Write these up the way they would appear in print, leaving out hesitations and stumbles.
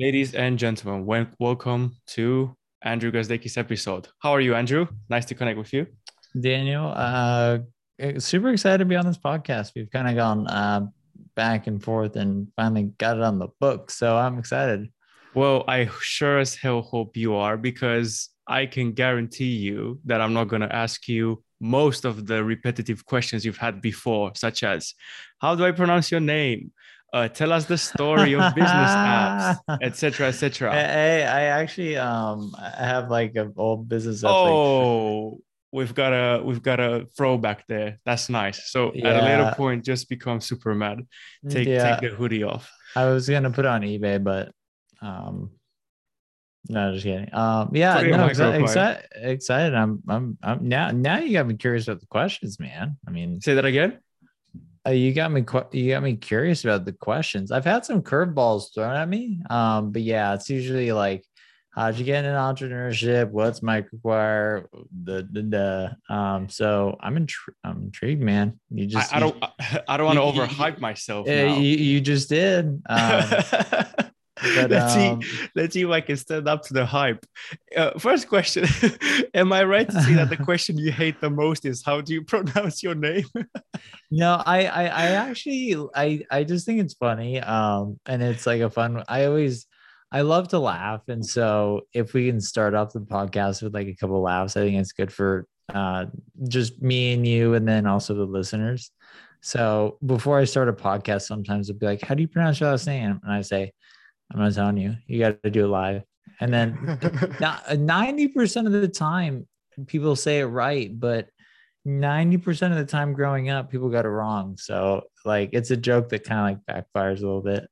Ladies and gentlemen, welcome to Andrew Gazdecki's episode. How are you, Andrew? Nice to connect with you. Daniel, super excited to be on this podcast. We've kind of gone back and forth and finally got it on the book, so I'm excited. Well, I sure as hell hope you are, because I can guarantee you that I'm not going to ask you most of the repetitive questions you've had before, such as, how do I pronounce your name? Tell us the story of Bizness Apps, etc., etc. I actually I have like an old Bizness Apps. Oh, we've got a throwback there. That's nice. So yeah. At a later point, just become super mad. Take the hoodie off. I was gonna put it on eBay, but no, just kidding. Yeah, no, excited. I'm now you got me curious about the questions, man. I mean, say that again. You got me curious about the questions. I've had some curveballs thrown at me, but yeah, it's usually like, how'd you get into entrepreneurship? What's MicroAcquire? So I'm intrigued, man. I don't want to overhype myself. Now. You just did. But, let's see if I can stand up to the hype. First question: am I right to say that the question you hate the most is how do you pronounce your name? No, I actually just think it's funny, and it's like a fun. I love to laugh, and so if we can start off the podcast with like a couple of laughs, I think it's good for just me and you, and then also the listeners. So before I start a podcast, sometimes it'll be like, "How do you pronounce your last name?" And I say, I'm not telling you, you got to do it live. And then 90% of the time people say it right, but 90% of the time growing up, people got it wrong. So like, it's a joke that kind of like backfires a little bit.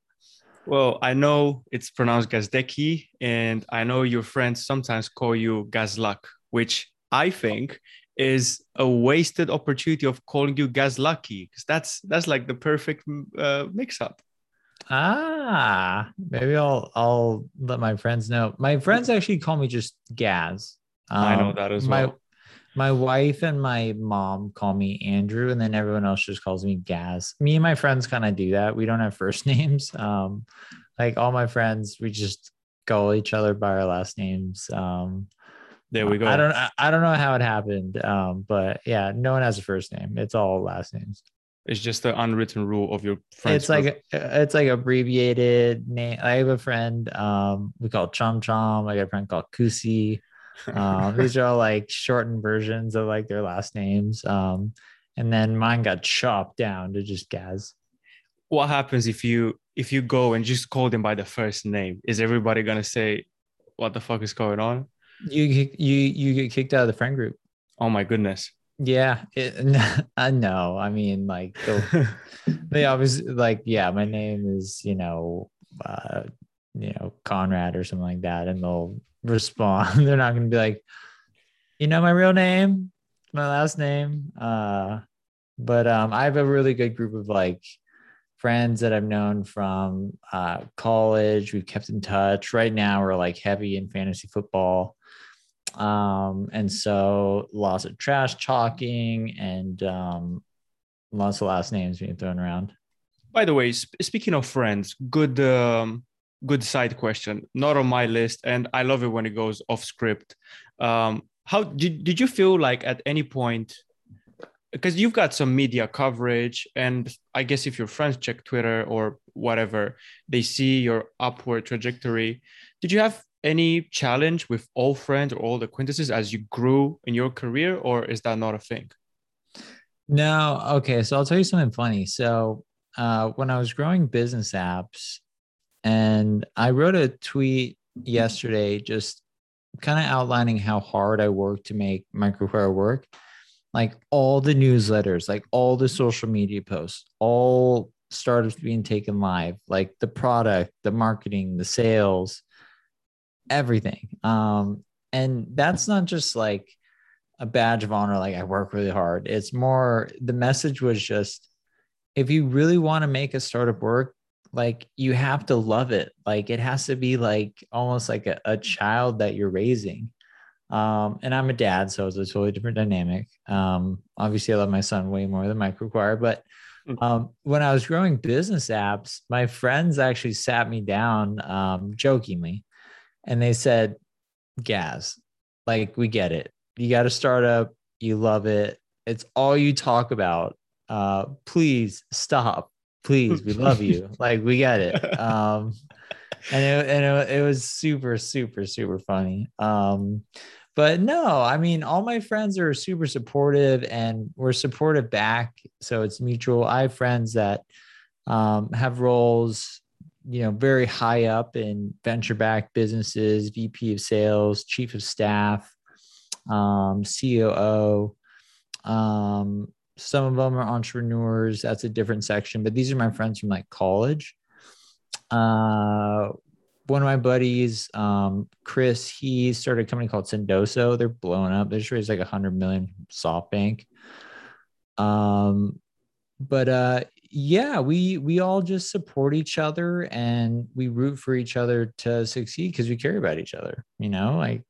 Well, I know it's pronounced Gazdecki, and I know your friends sometimes call you Gazluck, which I think is a wasted opportunity of calling you Gazlucky, because that's like the perfect mix up. Maybe I'll let my friends know. My friends actually call me just Gaz. I know that as well. My wife and my mom call me Andrew, and then everyone else just calls me Gaz. Me and my friends kind of do that. We don't have first names. Like all my friends, we just call each other by our last names. There we go. I don't know how it happened. But yeah, no one has a first name. It's all last names. It's just the unwritten rule of your friends. It's like abbreviated name. I have a friend we call Chom Chom. I got a friend called Kusi. These are all like shortened versions of like their last names. And then mine got chopped down to just Gaz. What happens if you go and just call them by the first name? Is everybody gonna say, "What the fuck is going on?" You get kicked out of the friend group. Oh my goodness. Yeah, no, I mean, like they obviously like, yeah, my name is, Conrad or something like that, and they'll respond. They're not gonna be like, my real name, my last name. But I have a really good group of like friends that I've known from college. We've kept in touch. Right now, we're like heavy in fantasy football. And so lots of trash talking and lots of last names being thrown around. By the way, speaking of friends, good side question, not on my list, and I love it when it goes off script. How did you feel like at any point, because you've got some media coverage, and I guess if your friends check Twitter or whatever, they see your upward trajectory. Did you have any challenge with all friends or all acquaintances as you grew in your career, or is that not a thing? No. Okay. So I'll tell you something funny. So when I was growing Bizness Apps, and I wrote a tweet yesterday, just kind of outlining how hard I worked to make MicroAcquire work, like all the newsletters, like all the social media posts, all startups being taken live, like the product, the marketing, the sales, everything. And that's not just like a badge of honor, like I work really hard. It's more, the message was just, if you really want to make a startup work, like you have to love it. Like it has to be like almost like a child that you're raising. And I'm a dad, so it's a totally different dynamic. Obviously I love my son way more than MicroAcquire, but When I was growing Bizness Apps, my friends actually sat me down jokingly, and they said, Gaz, like, we get it. You got a startup. You love it. It's all you talk about. Please stop. Please. We love you. Like, we get it. And it was super, super, super funny. But no, I mean, all my friends are super supportive and we're supportive back. So it's mutual. I have friends that have roles, you know, very high up in venture-backed businesses, VP of sales, chief of staff, COO. Some of them are entrepreneurs. That's a different section, but these are my friends from like college. One of my buddies, Chris, he started a company called Sendoso. They're blowing up. They just raised like 100 million from SoftBank. Yeah, we all just support each other and we root for each other to succeed because we care about each other. You know, like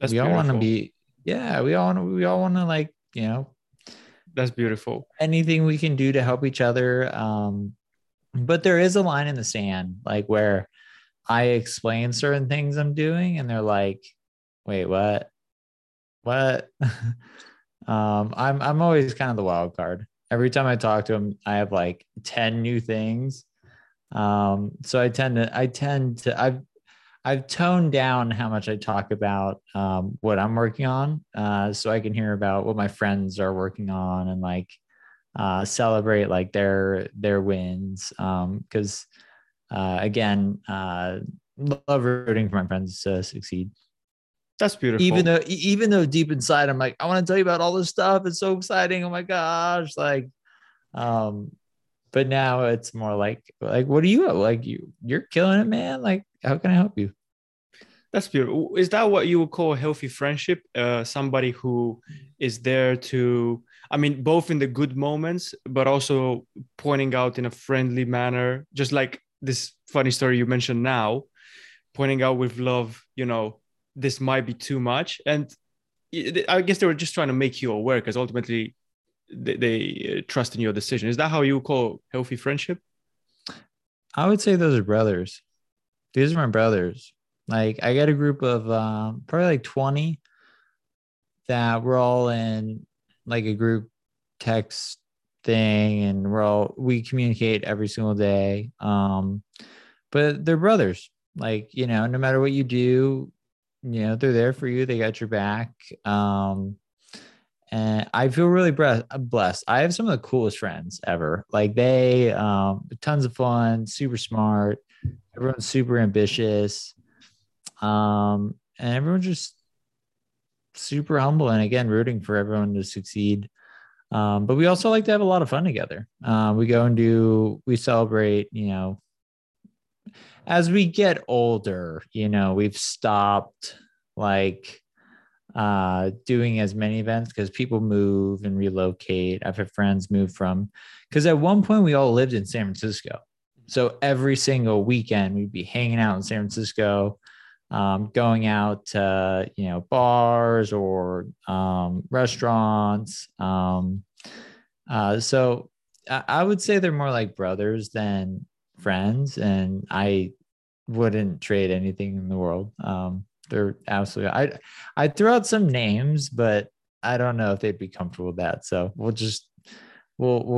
that's we all want to be. Yeah, we all want to like, you know, that's beautiful. Anything we can do to help each other. But there is a line in the sand, like where I explain certain things I'm doing and they're like, wait, what? I'm always kind of the wild card. Every time I talk to them, I have like 10 new things. So I tend to, I've toned down how much I talk about what I'm working on so I can hear about what my friends are working on and like, celebrate like their wins. Because love rooting for my friends to succeed. That's beautiful. Even though deep inside, I'm like, I want to tell you about all this stuff. It's so exciting. Oh my gosh. Like, but now it's more like, what are you like? You're killing it, man. Like, how can I help you? That's beautiful. Is that what you would call a healthy friendship? Somebody who is there to, I mean, both in the good moments, but also pointing out in a friendly manner, just like this funny story you mentioned now, pointing out with love, you know, this might be too much. And I guess they were just trying to make you aware because ultimately they trust in your decision. Is that how you call healthy friendship? I would say those are brothers. These are my brothers. Like I got a group of probably like 20 that we're all in like a group text thing and we communicate every single day. But they're brothers, like, you know, no matter what you do, you know, they're there for you. They got your back. And I feel really blessed. I have some of the coolest friends ever. Like they, tons of fun, super smart. Everyone's super ambitious. And everyone's just super humble and again rooting for everyone to succeed, but we also like to have a lot of fun together. We celebrate, you know, as we get older, you know, we've stopped like doing as many events because people move and relocate. I've had friends move from, because at one point we all lived in San Francisco, so every single weekend we'd be hanging out in San Francisco, going out to, you know, bars or restaurants. So I would say they're more like brothers than friends, and I wouldn't trade anything in the world. They're absolutely, I threw out some names, but I don't know if they'd be comfortable with that. So we'll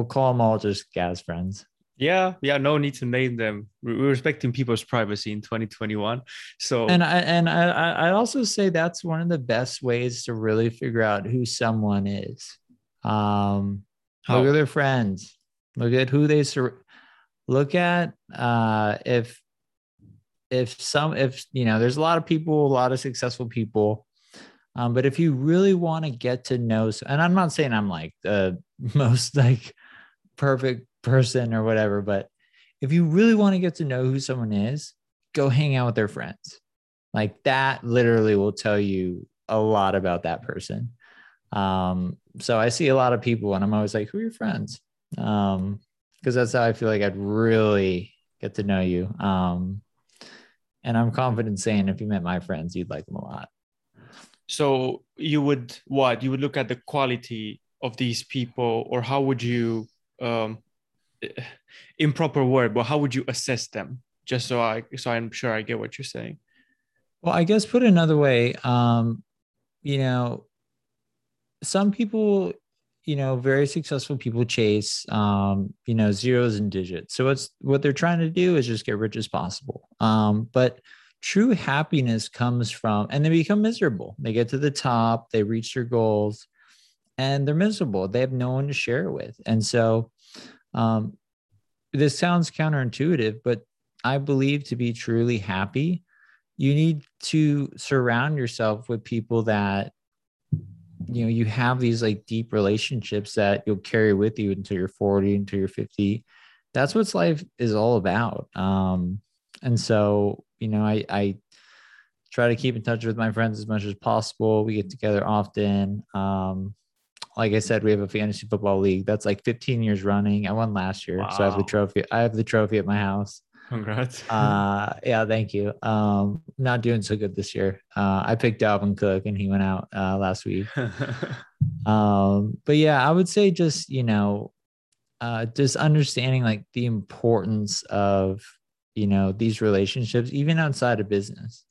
call them all just Gaz friends. Yeah. No need to name them. We're respecting people's privacy in 2021. So, and I also say that's one of the best ways to really figure out who someone is. Look at their friends. Look at who they look at. If you know, there's a lot of people, a lot of successful people. But if you really want to get to know, and I'm not saying I'm like the most like perfect person or whatever, but if you really want to get to know who someone is, go hang out with their friends. Like that literally will tell you a lot about that person. So I see a lot of people and I'm always like, who are your friends? Because that's how I feel like I'd really get to know you. And I'm confident saying if you met my friends, you'd like them a lot. So you would look at the quality of these people, or how would you improper word, but how would you assess them? Just so I'm sure I get what you're saying. Well, I guess put it another way, some people, very successful people chase, zeros and digits. So what they're trying to do is just get rich as possible. But true happiness comes from, and they become miserable. They get to the top, they reach their goals, and they're miserable. They have no one to share it with. And so this sounds counterintuitive, but I believe to be truly happy, you need to surround yourself with people that, you have these like deep relationships that you'll carry with you until you're 40, until you're 50. That's what life is all about. And so, I try to keep in touch with my friends as much as possible. We get together often. Like I said, we have a fantasy football league that's like 15 years running. I won last year. Wow. So I have the trophy. I have the trophy at my house. Congrats. Yeah, thank you. Not doing so good this year. I picked Dalvin Cook and he went out last week. But yeah, I would say just, just understanding like the importance of, these relationships, even outside of business.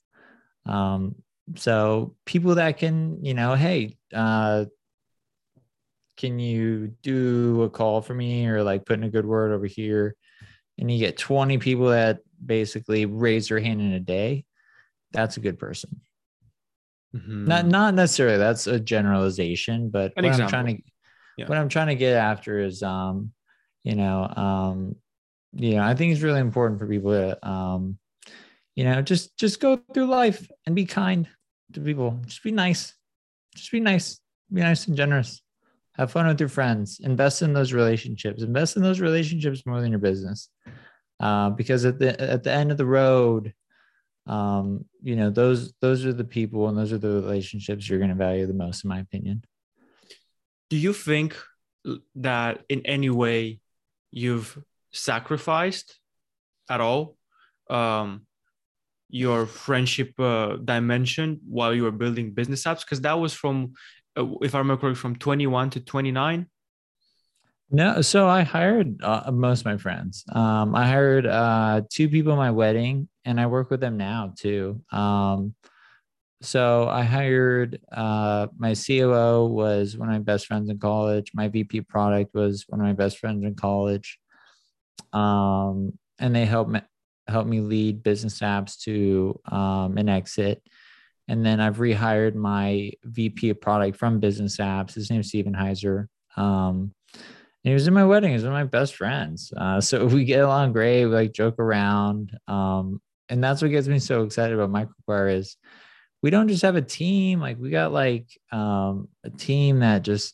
So people that can, can you do a call for me, or like put in a good word over here? And you get 20 people that basically raise their hand in a day, that's a good person. Mm-hmm. Not necessarily, that's a generalization, but what I'm trying to get after is, I think it's really important for people to, just go through life and be kind to people. Just be nice. Be nice and generous. Have fun with your friends. Invest in those relationships. Invest in those relationships more than your business, because at the end of the road, those are the people and those are the relationships you're going to value the most, in my opinion. Do you think that in any way you've sacrificed at all your friendship dimension while you were building Bizness Apps? Because that was from, if I remember correctly, from 21 to 29? No. So I hired most of my friends. I hired two people at my wedding, and I work with them now too. So I hired, my COO was one of my best friends in college. My VP product was one of my best friends in college. And they helped me lead Bizness Apps to an exit. And then I've rehired my VP of product from Bizness Apps. His name is Steven Heiser. And he was in my wedding. He was one of my best friends. So we get along great. We like joke around. And that's what gets me so excited about MicroAcquire is we don't just have a team. Like we got like a team that just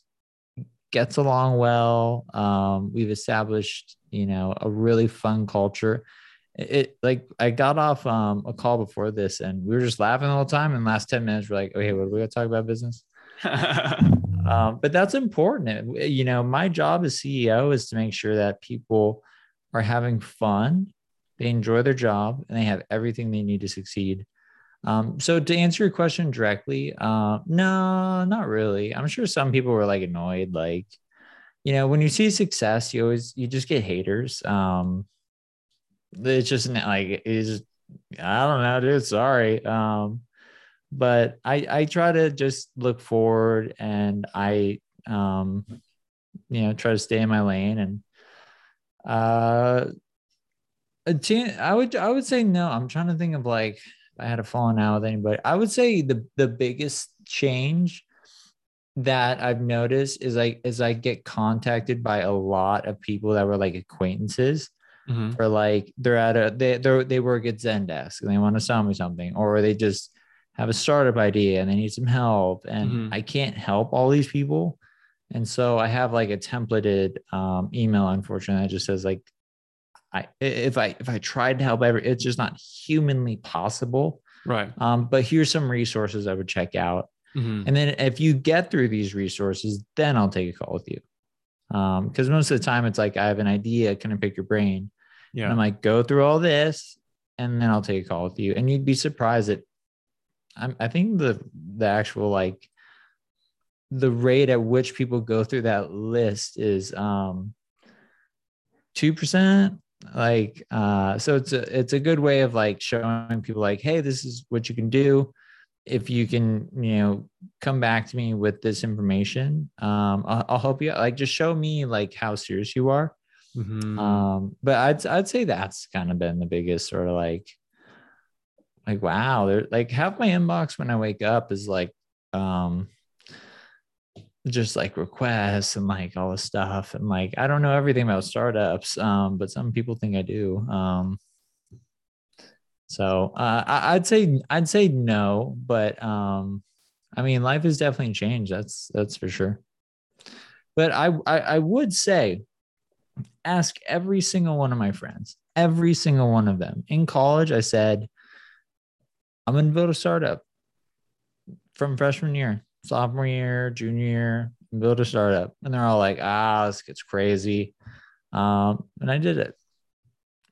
gets along well. We've established, a really fun culture. I got off a call before this and we were just laughing the whole time. And last 10 minutes, we're like, okay, what are we going to talk about business? But that's important. My job as CEO is to make sure that people are having fun, they enjoy their job, and they have everything they need to succeed. So to answer your question directly, no, not really. I'm sure some people were like annoyed. Like, when you see success, you just get haters. It's just like, I don't know, dude, sorry. But I try to just look forward and I, try to stay in my lane. And, I would say no. I'm trying to think of like, if I had a falling out with anybody, I would say the biggest change that I've noticed is I get contacted by a lot of people that were like acquaintances. Mm-hmm. Or like they work at Zendesk and they want to sell me something, or they just have a startup idea and they need some help, and I can't help all these people. And so I have like a templated email, unfortunately, that just says like, if I tried to help it's just not humanly possible. Right. But here's some resources I would check out. Mm-hmm. And then if you get through these resources, then I'll take a call with you. Because most of the time it's like, I have an idea, can I pick your brain? Yeah. And I'm like, go through all this and then I'll take a call with you. And you'd be surprised at, I think the actual, like the rate at which people go through that list is, 2%. Like, so it's a good way of like showing people like, hey, this is what you can do. If you can, you know, come back to me with this information, I'll help you. Like, just show me like how serious you are. Mm-hmm. But I'd say that's kind of been the biggest sort of like, wow, like half my inbox when I wake up is like, just like requests and like all this stuff. And like, I don't know everything about startups, but some people think I do. So I'd say no, but I mean, life has definitely changed. That's for sure. But I would say, ask every single one of my friends, every single one of them. In college, I said, I'm going to build a startup from freshman year, sophomore year, junior year, build a startup. And they're all like, this gets crazy. And I did it.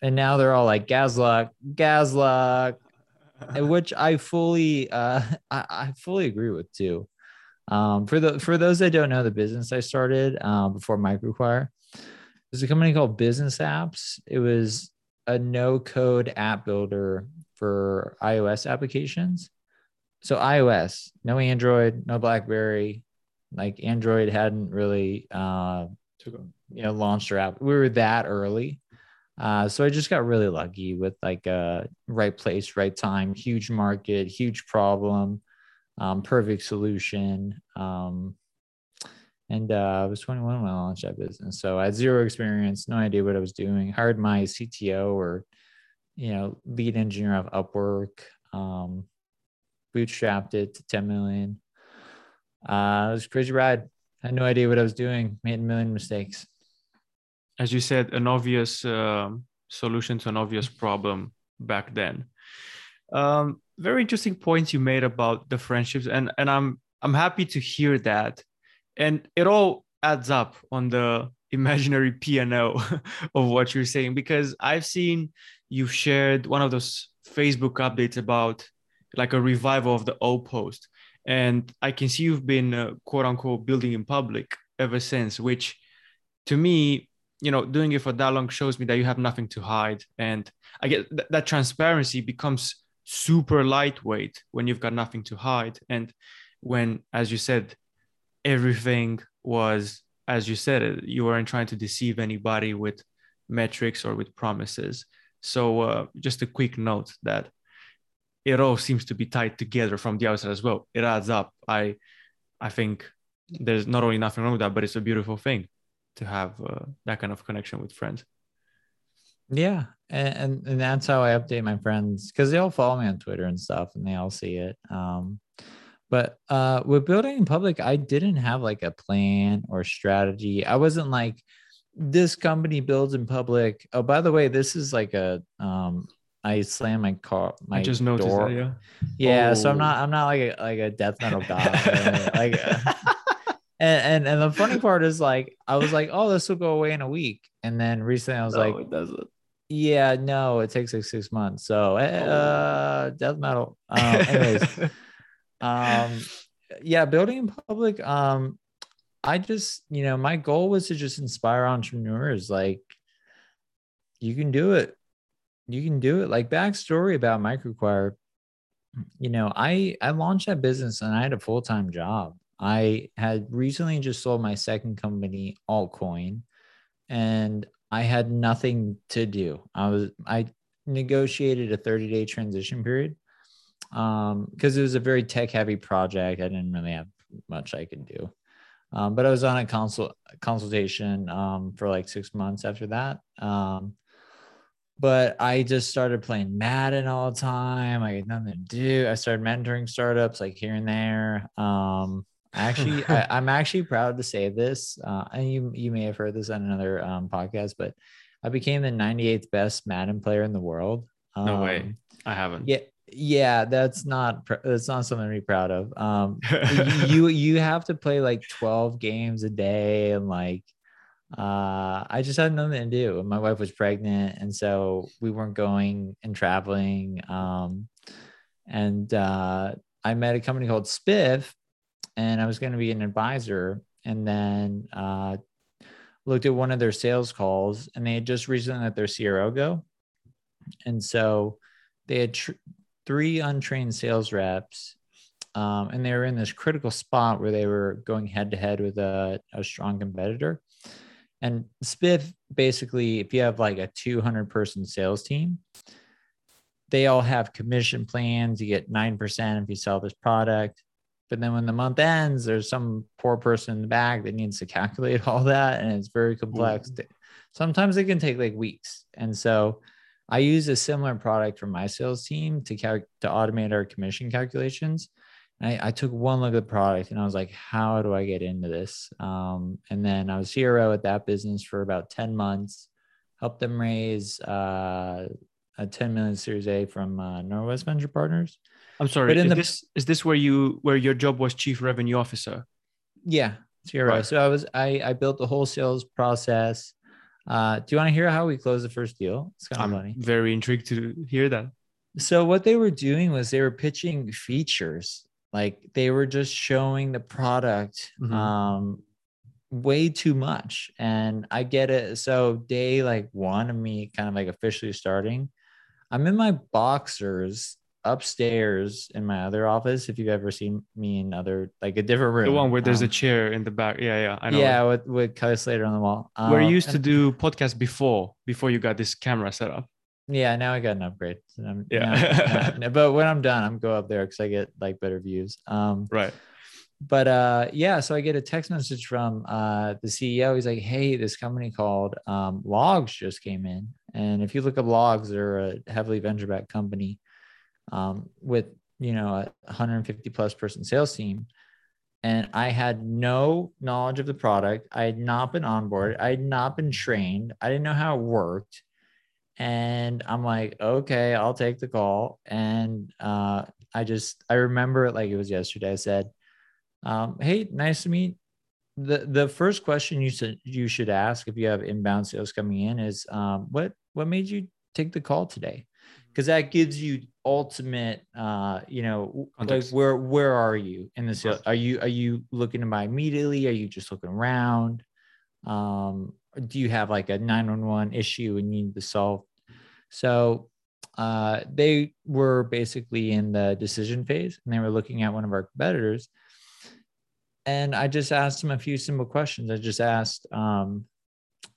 And now they're all like, Gazluck, which I fully agree with too. For those that don't know, the business I started before MicroAcquire, there's a company called Bizness Apps. It was a no-code app builder for iOS applications. So iOS, no Android, no BlackBerry. Like Android hadn't really, launched their app. We were that early. So I just got really lucky with like a right place, right time, huge market, huge problem, perfect solution. And I was 21 when I launched that business. So I had zero experience, no idea what I was doing. Hired my CTO or, lead engineer of Upwork, bootstrapped it to 10 million. It was a crazy ride. I had no idea what I was doing. Made a million mistakes. As you said, an obvious solution to an obvious problem back then. Very interesting points you made about the friendships, and I'm happy to hear that. And it all adds up on the imaginary P&L of what you're saying, because I've seen you shared one of those Facebook updates about like a revival of the old post. And I can see you've been quote unquote building in public ever since, which to me, doing it for that long shows me that you have nothing to hide. And I get that transparency becomes super lightweight when you've got nothing to hide. And when, as you said, everything was, as you said, you weren't trying to deceive anybody with metrics or with promises. So just a quick note that it all seems to be tied together from the outside as well. It adds up. I think there's not only nothing wrong with that, but it's a beautiful thing to have that kind of connection with friends. Yeah. And that's how I update my friends, because they all follow me on Twitter and stuff and they all see it. But with building in public, I didn't have like a plan or strategy. I wasn't like, this company builds in public. Oh, by the way, this is like I slam my car. I just noticed door. That, yeah. Yeah. Oh. So I'm not like a death metal god. And the funny part is like, I was like, oh, this will go away in a week. And then recently I was it doesn't. Yeah, no, it takes like 6 months. So death metal. Anyways, yeah, building in public. I just, my goal was to just inspire entrepreneurs. Like, you can do it. You can do it. Like, backstory about MicroAcquire, I launched that business and I had a full-time job. I had recently just sold my second company, Altcoin, and I had nothing to do. I negotiated a 30-day transition period because it was a very tech-heavy project. I didn't really have much I could do. But I was on a consultation for like 6 months after that. But I just started playing Madden all the time. I had nothing to do. I started mentoring startups like here and there. Actually, I'm actually proud to say this. And you may have heard this on another podcast, but I became the 98th best Madden player in the world. No way. I haven't. Yeah, that's not something to be proud of. You have to play like 12 games a day and like. I just had nothing to do. My wife was pregnant, and so we weren't going and traveling. And I met a company called Spiff, and I was going to be an advisor. And then looked at one of their sales calls, and they had just recently let their CRO go. And so they had three untrained sales reps, and they were in this critical spot where they were going head to head with a strong competitor. And Spiff, basically, if you have like a 200 person sales team, they all have commission plans. You get 9% if you sell this product. But then when the month ends, there's some poor person in the back that needs to calculate all that. And it's very complex. Mm-hmm. Sometimes it can take like weeks. And so I use a similar product for my sales team to automate our commission calculations. I took one look at the product and I was like, how do I get into this? And then I was CRO at that business for about 10 months, helped them raise a 10 million Series A from Norwest Venture Partners. I'm sorry, is this where your job was Chief Revenue Officer? Yeah, CRO. Right. So I built the whole sales process. Do you want to hear how we closed the first deal? It's kind of funny. I'm very intrigued to hear that. So what they were doing was they were pitching features. Like they were just showing the product way too much. And I get it. So day like one of me kind of like officially starting, I'm in my boxers upstairs in my other office. If you've ever seen me in other, like a different room. The one where there's a chair in the back. Yeah. I know. Yeah. With Kelly Slater on the wall. Where you used to do podcasts before you got this camera set up. Yeah, now I got an upgrade. But when I'm done, I'm go up there because I get like better views. Right. But so I get a text message from the CEO. He's like, "Hey, this company called Logs just came in, and if you look up Logs, they're a heavily venture-backed company with a 150 plus person sales team." And I had no knowledge of the product. I had not been onboarded. I had not been trained. I didn't know how it worked. And I'm like, okay, I'll take the call. And I remember it like it was yesterday. I said, hey, nice to meet. The first question you should ask if you have inbound sales coming in is, what made you take the call today? Because that gives you ultimate, context. Like where are you in the sales? Are you looking to buy immediately? Are you just looking around? Do you have like a 911 issue and need to solve? So they were basically in the decision phase and they were looking at one of our competitors. And I just asked them a few simple questions. I just asked, so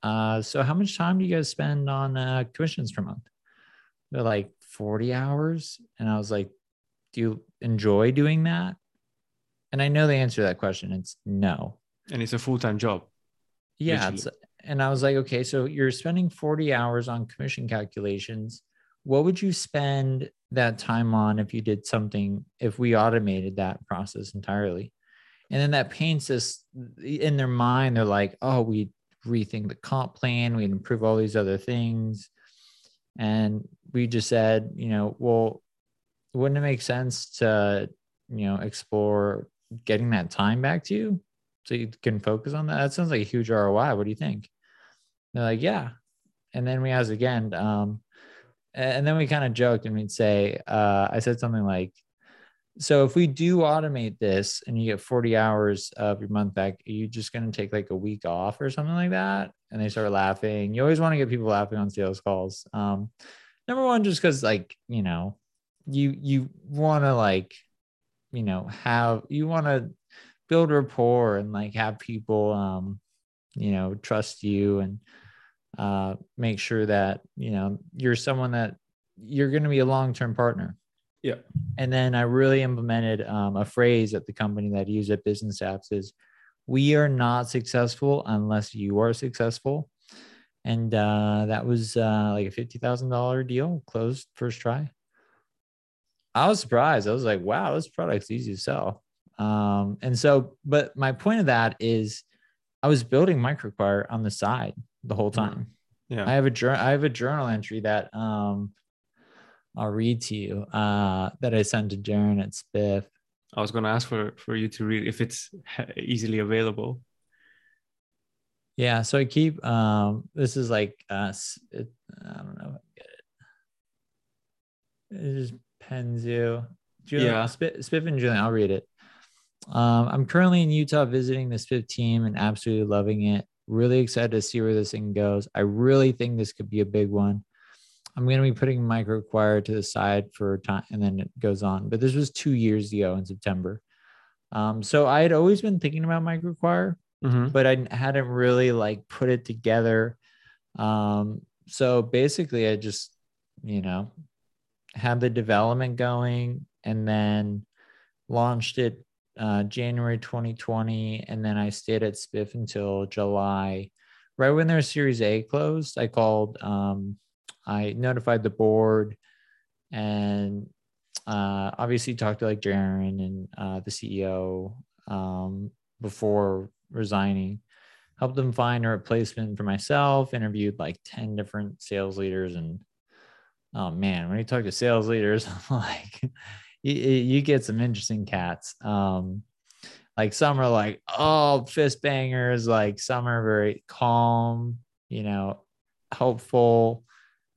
how much time do you guys spend on commissions per month? They're like 40 hours. And I was like, do you enjoy doing that? And I know the answer to that question. It's no. And it's a full-time job. Yeah. And I was like, okay, so you're spending 40 hours on commission calculations. What would you spend that time on if you did something, if we automated that process entirely? And then that paints us in their mind. They're like, oh, we rethink the comp plan. We'd improve all these other things. And we just said, well, wouldn't it make sense to, explore getting that time back to you? So you can focus on that. That sounds like a huge ROI. What do you think? They're like, yeah. And then we asked again. And then we kind of joked and we'd say, I said something like, so if we do automate this and you get 40 hours of your month back, are you just going to take like a week off or something like that? And they started laughing. You always want to get people laughing on sales calls. Number one, just because like, you want to like, you want to build rapport and like have people, trust you and make sure that, you're someone that you're going to be a long-term partner. Yeah. And then I really implemented a phrase at the company that I use at Bizness Apps is, we are not successful unless you are successful. And that was like a $50,000 deal, closed first try. I was surprised. I was like, wow, this product's easy to sell. But my point of that is I was building MicroAcquire on the side the whole time. Yeah. I have a journal entry that, I'll read to you, that I sent to Jaren at Spiff. I was going to ask for you to read if it's easily available. Yeah. So I keep, this is like, I don't know if I get it. It's just Penzu. Yeah. Spiff and Julian. I'll read it. I'm currently in Utah visiting the Spiff team and absolutely loving it. Really excited to see where this thing goes. I really think this could be a big one. I'm going to be putting MicroAcquire to the side for time, and then it goes on. But this was 2 years ago in September. So I had always been thinking about MicroAcquire, but I hadn't really like put it together. So basically I just, you know, had the development going and then launched it January 2020. And then I stayed at Spiff until July. Right when their Series A closed, I called, I notified the board and obviously talked to like Jaron and the CEO before resigning, helped them find a replacement for myself, interviewed like 10 different sales leaders. And oh man, when you talk to sales leaders, I'm like, you get some interesting cats. Like some are like, oh, fist bangers. Like some are very calm, you know, helpful.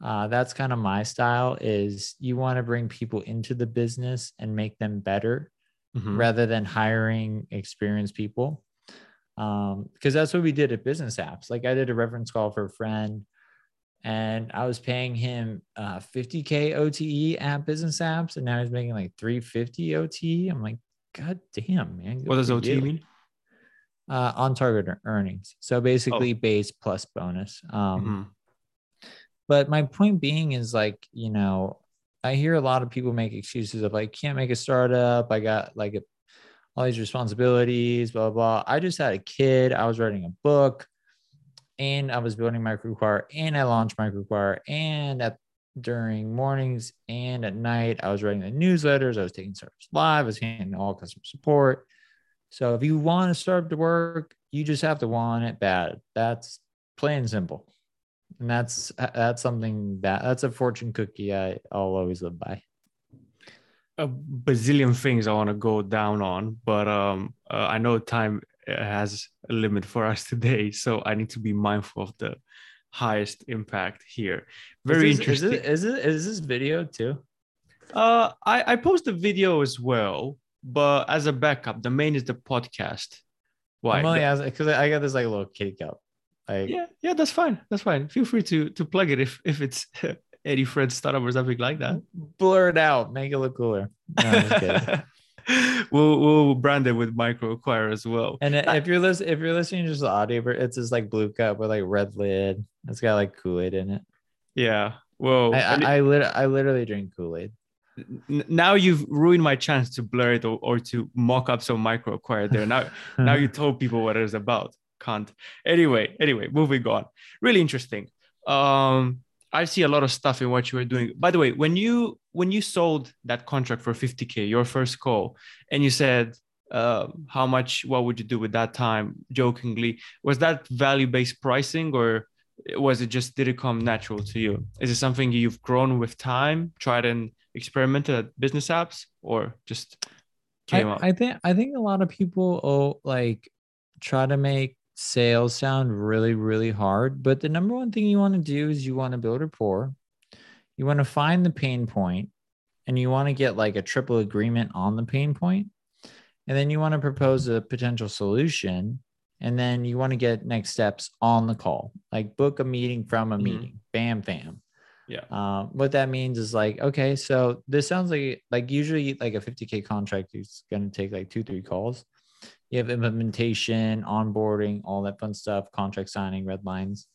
That's kind of my style, is you want to bring people into the business and make them better rather than hiring experienced people. Because that's what we did at Bizness Apps. Like I did a reference call for a friend and I was paying him $50K OTE at Bizness Apps. And now he's making like $350 OTE. I'm like, God damn, man. What does OTE mean? On target earnings. So basically base plus bonus. But my point being is like, you know, I hear a lot of people make excuses of like, can't make a startup. I got like all these responsibilities, blah, blah. I just had a kid. I was writing a book and I was building MicroAcquire and I launched MicroAcquire and during mornings and at night, I was writing the newsletters. I was taking service live. I was handling all customer support. So if you want to start to work, you just have to want it bad. That's plain and simple. And that's something that's a fortune cookie I'll always live by. A bazillion things I want to go down on, but I know time has a limit for us today, so I need to be mindful of the highest impact here. Very interesting. Is this video too? I post a video as well, but as a backup, the main is the podcast. Why? Because I got this like little cake up. Yeah, that's fine. That's fine. Feel free to plug it if it's Eddie Fred startup or something like that. Blur it out, make it look cooler. No, we'll brand it with MicroAcquire as well. And if you're listening to just the audio, it's this like blue cup with like red lid. It's got like Kool-Aid in it. Yeah. Whoa. I literally drink Kool-Aid. Now you've ruined my chance to blur it or to mock up some MicroAcquire there. Now you told people what it is about. Can't. Anyway, moving on. Really interesting. I see a lot of stuff in what you were doing. By the way, when you sold that contract for $50K, your first call, and you said, how much, what would you do with that time? Jokingly, was that value-based pricing or was it just, did it come natural to you? Is it something you've grown with time, tried and experimented at Bizness Apps, or just came up? I think a lot of people try to make sales sound really, really hard. But the number one thing you want to do is you want to build rapport. You want to find the pain point and you want to get like a triple agreement on the pain point. And then you want to propose a potential solution. And then you want to get next steps on the call, like book a meeting from a meeting, bam, bam. Yeah. What that means is like, okay, so this sounds like usually like a $50K contract is going to take like 2-3 calls. You have implementation, onboarding, all that fun stuff, contract signing, red lines.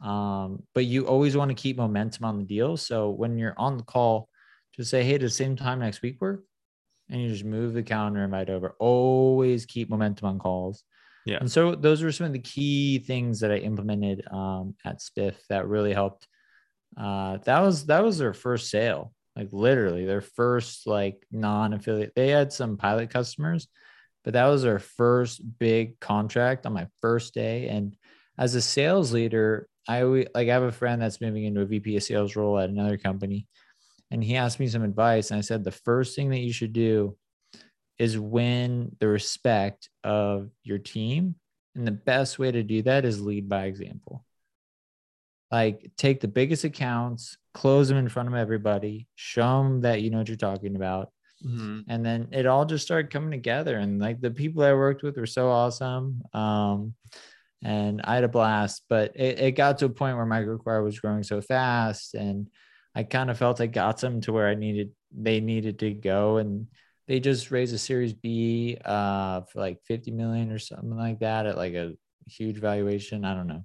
But you always want to keep momentum on the deal. So when you're on the call, just say, hey, does the same time next week work? And you just move the calendar invite over. Always keep momentum on calls. Yeah. And so those were some of the key things that I implemented at Spiff that really helped. That was their first sale, like literally their first like non-affiliate. They had some pilot customers, but that was our first big contract on my first day. And as a sales leader, I have a friend that's moving into a VP of sales role at another company. And he asked me some advice. And I said, the first thing that you should do is win the respect of your team. And the best way to do that is lead by example. Like take the biggest accounts, close them in front of everybody, show them that you know what you're talking about. Mm-hmm. And then it all just started coming together. And like the people I worked with were so awesome. and I had a blast, but it got to a point where MicroAcquire was growing so fast and I kind of felt I got them to where they needed to go. And they just raised a series B for like 50 million or something like that at like a huge valuation. I don't know.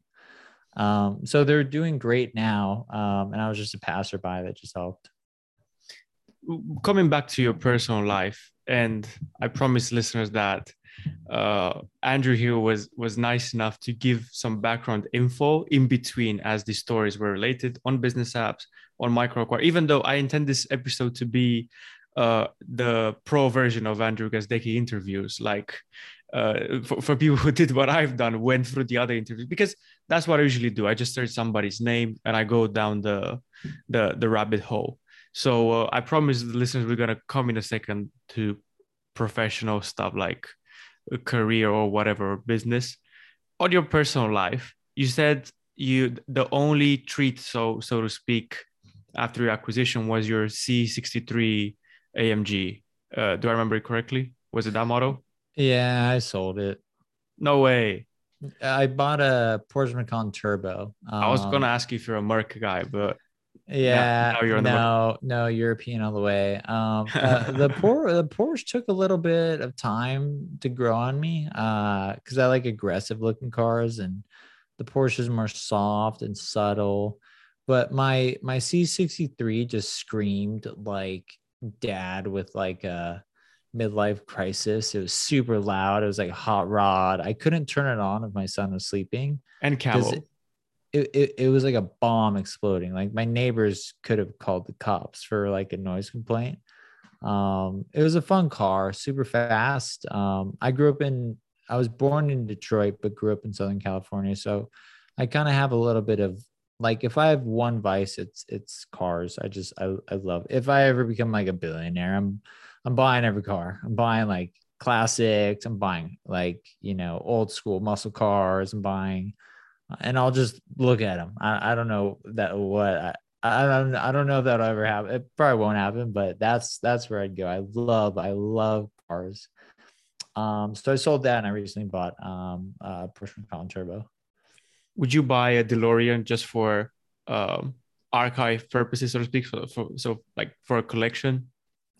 So they're doing great now. And I was just a passerby that just helped. Coming back to your personal life, and I promise listeners that Andrew here was nice enough to give some background info in between as the stories were related on Bizness Apps, on MicroAcquire, even though I intend this episode to be the pro version of Andrew Gazdecki interviews, like for people who did what I've done, went through the other interviews, because that's what I usually do. I just search somebody's name and I go down the rabbit hole. So I promise the listeners we're going to come in a second to professional stuff like a career or whatever, or business. On your personal life, you said the only treat, so to speak, after your acquisition was your C63 AMG. Do I remember it correctly? Was it that model? Yeah, I sold it. No way. I bought a Porsche Macan Turbo. I was going to ask you if you're a Merc guy, but... Yeah, now you're on no, European all the way. The Porsche took a little bit of time to grow on me because I like aggressive looking cars, and the Porsche is more soft and subtle. But my C63 just screamed like dad with like a midlife crisis. It was super loud. It was like a hot rod. I couldn't turn it on if my son was sleeping. And Camel. It was like a bomb exploding. Like my neighbors could have called the cops for like a noise complaint. It was a fun car, super fast. I was born in Detroit, but grew up in Southern California. So I kind of have a little bit of like, if I have one vice, it's cars. I love it. If I ever become like a billionaire, I'm buying every car. I'm buying like classics. I'm buying like, old school muscle cars. I'm buying, and I'll just look at them. I don't know that I don't know if that'll ever happen. It probably won't happen, but that's where I'd go. I love cars. So I sold that and I recently bought Porsche Macan Turbo. Would you buy a DeLorean just for archive purposes, so to speak? So like for a collection?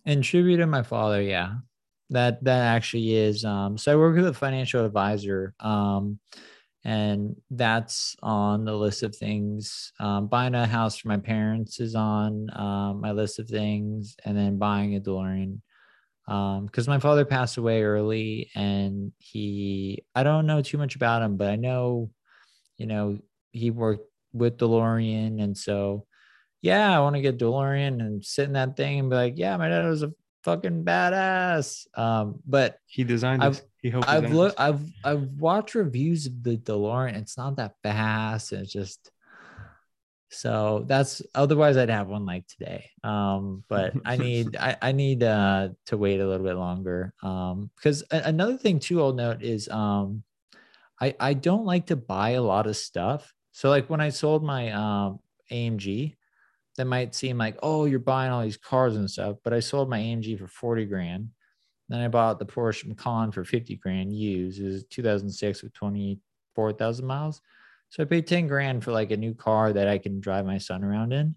In tribute to my father, yeah. That actually is. So I work with a financial advisor. And that's on the list of things. Buying a house for my parents is on my list of things, and then buying a DeLorean. Because my father passed away early, and I don't know too much about him, but I know, he worked with DeLorean. And so, yeah, I want to get DeLorean and sit in that thing and be like, yeah, my dad was a fucking badass. But he designed it. I've watched reviews of the DeLorean. It's not that fast. It's just, so that's, otherwise I'd have one like today. But I need to wait a little bit longer. Because another thing too, I'll note is, I don't like to buy a lot of stuff. So like when I sold my, AMG, that might seem like, oh, you're buying all these cars and stuff, but I sold my AMG for 40 grand. Then I bought the Porsche Macan for 50 grand used. It was 2006 with 24,000 miles. So I paid 10 grand for like a new car that I can drive my son around in.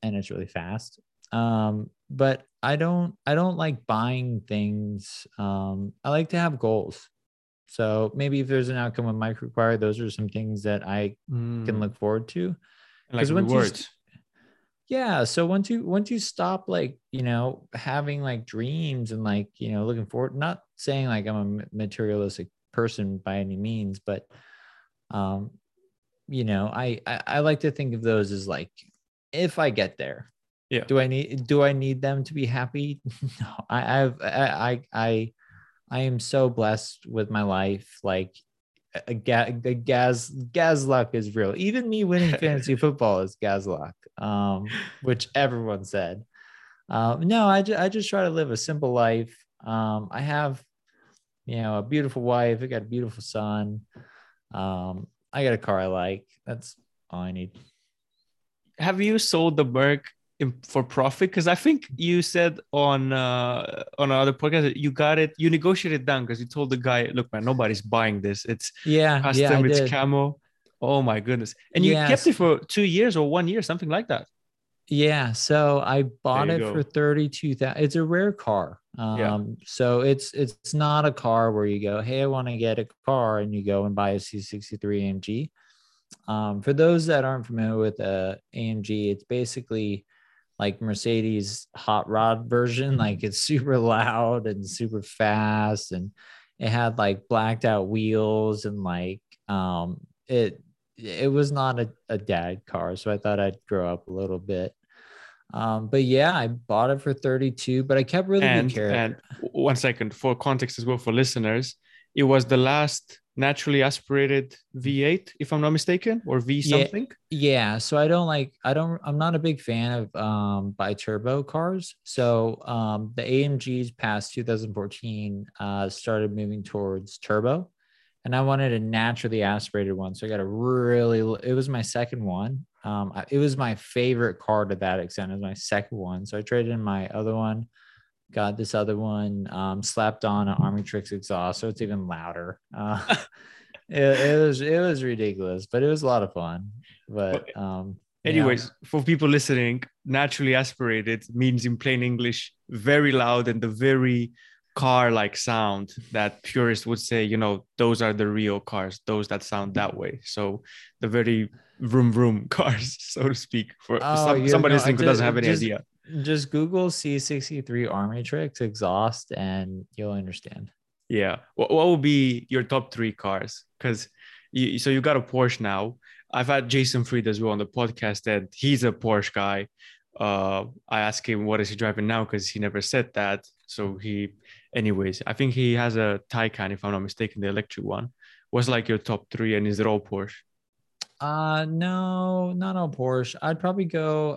And it's really fast. But I don't like buying things. I like to have goals. So maybe if there's an outcome with MicroAcquire, those are some things that I can look forward to. Like rewards. Yeah. So once you stop, like, having like dreams and like, looking forward, not saying like I'm a materialistic person by any means, but, I like to think of those as like, if I get there, yeah. Do I need them to be happy? No, I am so blessed with my life. Like Gazluck is real. Even me winning fantasy football is Gazluck. Which everyone said. No, I just try to live a simple life. I have, a beautiful wife. I got a beautiful son. I got a car I like. That's all I need. Have you sold the Merc for profit? Because I think you said on another podcast that you negotiated down because you told the guy, "Look, man, nobody's buying this. It's custom, it's camo." Oh my goodness! And you kept it for 2 years or 1 year, something like that. Yeah. So I bought it for $32,000. It's a rare car. So it's not a car where you go, "Hey, I want to get a car," and you go and buy a C63 AMG. For those that aren't familiar with AMG, it's basically like Mercedes hot rod version. Like it's super loud and super fast, and it had like blacked out wheels, and like it was not a dad car. So I thought I'd grow up a little bit. But yeah, I bought it for 32, but I kept really good care. And 1 second, for context as well, for listeners, it was the last naturally aspirated V8, if I'm not mistaken, or V something. Yeah. So I'm not a big fan of bi-turbo cars. So the AMGs past 2014 started moving towards turbo. And I wanted a naturally aspirated one. So I got it was my second one. It was my favorite car to that extent. It was my second one. So I traded in my other one, got this other one, slapped on an Army Tricks exhaust. So it's even louder. It was ridiculous, but it was a lot of fun. But anyways, for people listening, naturally aspirated means in plain English, very loud and the very car-like sound that purists would say, those are the real cars, those that sound that way. So the very vroom vroom cars, so to speak, for somebody listening who doesn't have any idea. Just Google C63 Army Tricks exhaust and you'll understand. Yeah. What would be your top three cars? Because you got a Porsche now. I've had Jason Fried as well on the podcast, and he's a Porsche guy. I asked him what is he driving now because he never said that. So I think he has a Taycan, if I'm not mistaken, the electric one. What's like your top three, and is it all Porsche? No, not all Porsche. I'd probably go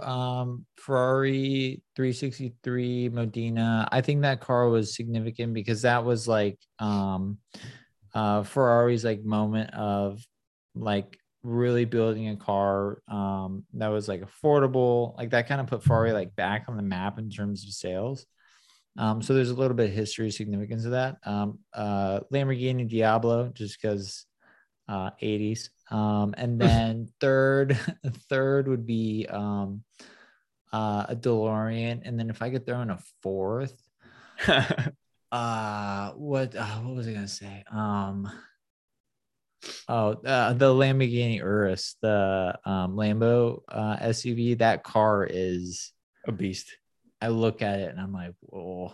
Ferrari 363 Modena. I think that car was significant because that was like Ferrari's like moment of like really building a car that was like affordable, like that kind of put Ferrari like back on the map in terms of sales. So there's a little bit of history significance of that. Lamborghini Diablo, just because 80s. And then third would be a DeLorean. And then if I could throw in a fourth, what was I gonna say? The Lamborghini Urus, the Lambo SUV. That car is a beast. I look at it and I'm like, whoa.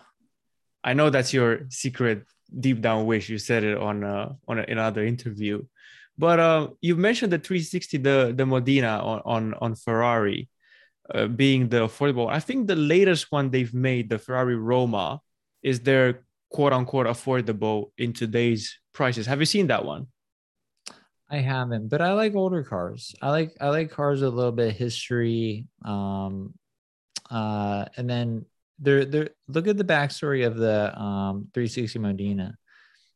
I know that's your secret deep down wish. You said it on another interview, but you mentioned the 360, the Modena on Ferrari being the affordable. I think the latest one they've made, the Ferrari Roma, is their quote unquote affordable in today's prices. Have you seen that one? I haven't, but I like older cars. I like cars with a little bit of history. And then look at the backstory of the 360 Modena.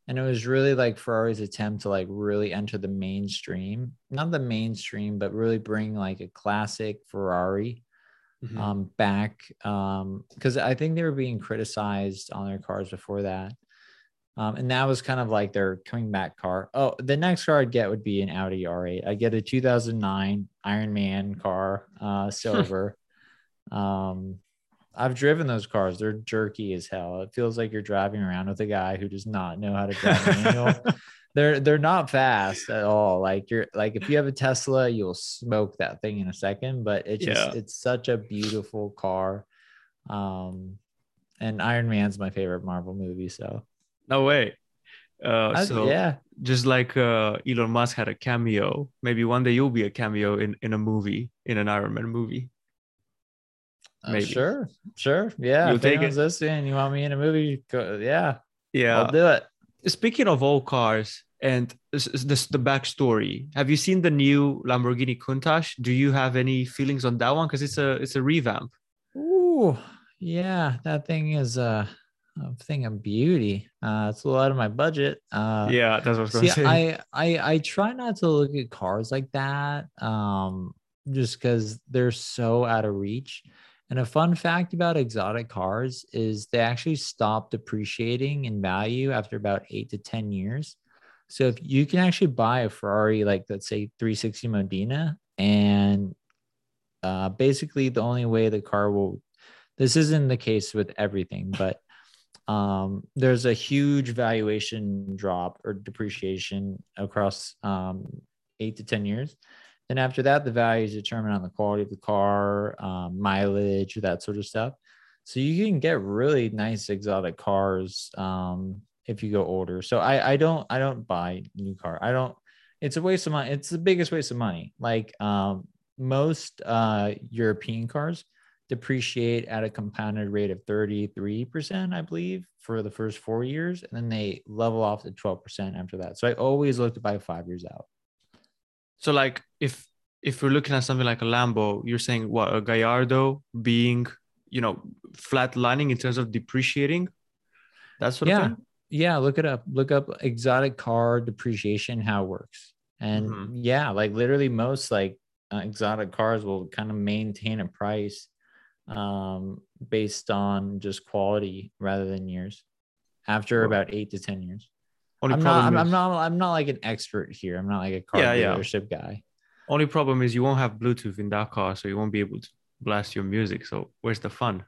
And it was really like Ferrari's attempt to like really enter the mainstream, not the mainstream, but really bring like a classic Ferrari back. Because I think they were being criticized on their cars before that. And that was kind of like their coming back car. Oh, the next car I'd get would be an Audi R8. I'd get a 2009 Iron Man car, silver. I've driven those cars. They're jerky as hell. It feels like you're driving around with a guy who does not know how to drive manual. They're not fast at all. Like if you have a Tesla, you'll smoke that thing in a second, but it's such a beautiful car. And Iron Man's my favorite Marvel movie, so no way. Just like Elon Musk had a cameo, maybe one day you'll be a cameo in a movie, in an Iron Man movie. Maybe. Sure. Yeah. If anyone's listening, you want me in a movie? Go, yeah. I'll do it. Speaking of old cars and this the backstory, have you seen the new Lamborghini Countach? Do you have any feelings on that one? Because it's a revamp. Ooh, yeah. That thing is a thing of beauty. It's a little out of my budget. That's what I was going to say. I try not to look at cars like that, just because they're so out of reach. And a fun fact about exotic cars is they actually stop depreciating in value after about 8 to 10 years. So if you can actually buy a Ferrari, like let's say 360 Modena, and basically the only way the car will, this isn't the case with everything, but there's a huge valuation drop or depreciation across 8 to 10 years. And after that, the value is determined on the quality of the car, mileage, that sort of stuff. So you can get really nice exotic cars if you go older. So I don't buy new car. I don't. It's a waste of money. It's the biggest waste of money. Like most European cars depreciate at a compounded rate of 33%, I believe, for the first 4 years, and then they level off to 12% after that. So I always look to buy 5 years out. So like if we're looking at something like a Lambo, you're saying what, a Gallardo being, you know, flatlining in terms of depreciating? That's what. Yeah. Yeah. Look it up. Look up exotic car depreciation, how it works. And yeah, like literally most like exotic cars will kind of maintain a price based on just quality rather than years after about 8 to 10 years. I'm not like an expert here. I'm not like a car dealership guy. Only problem is you won't have Bluetooth in that car, so you won't be able to blast your music. So where's the fun?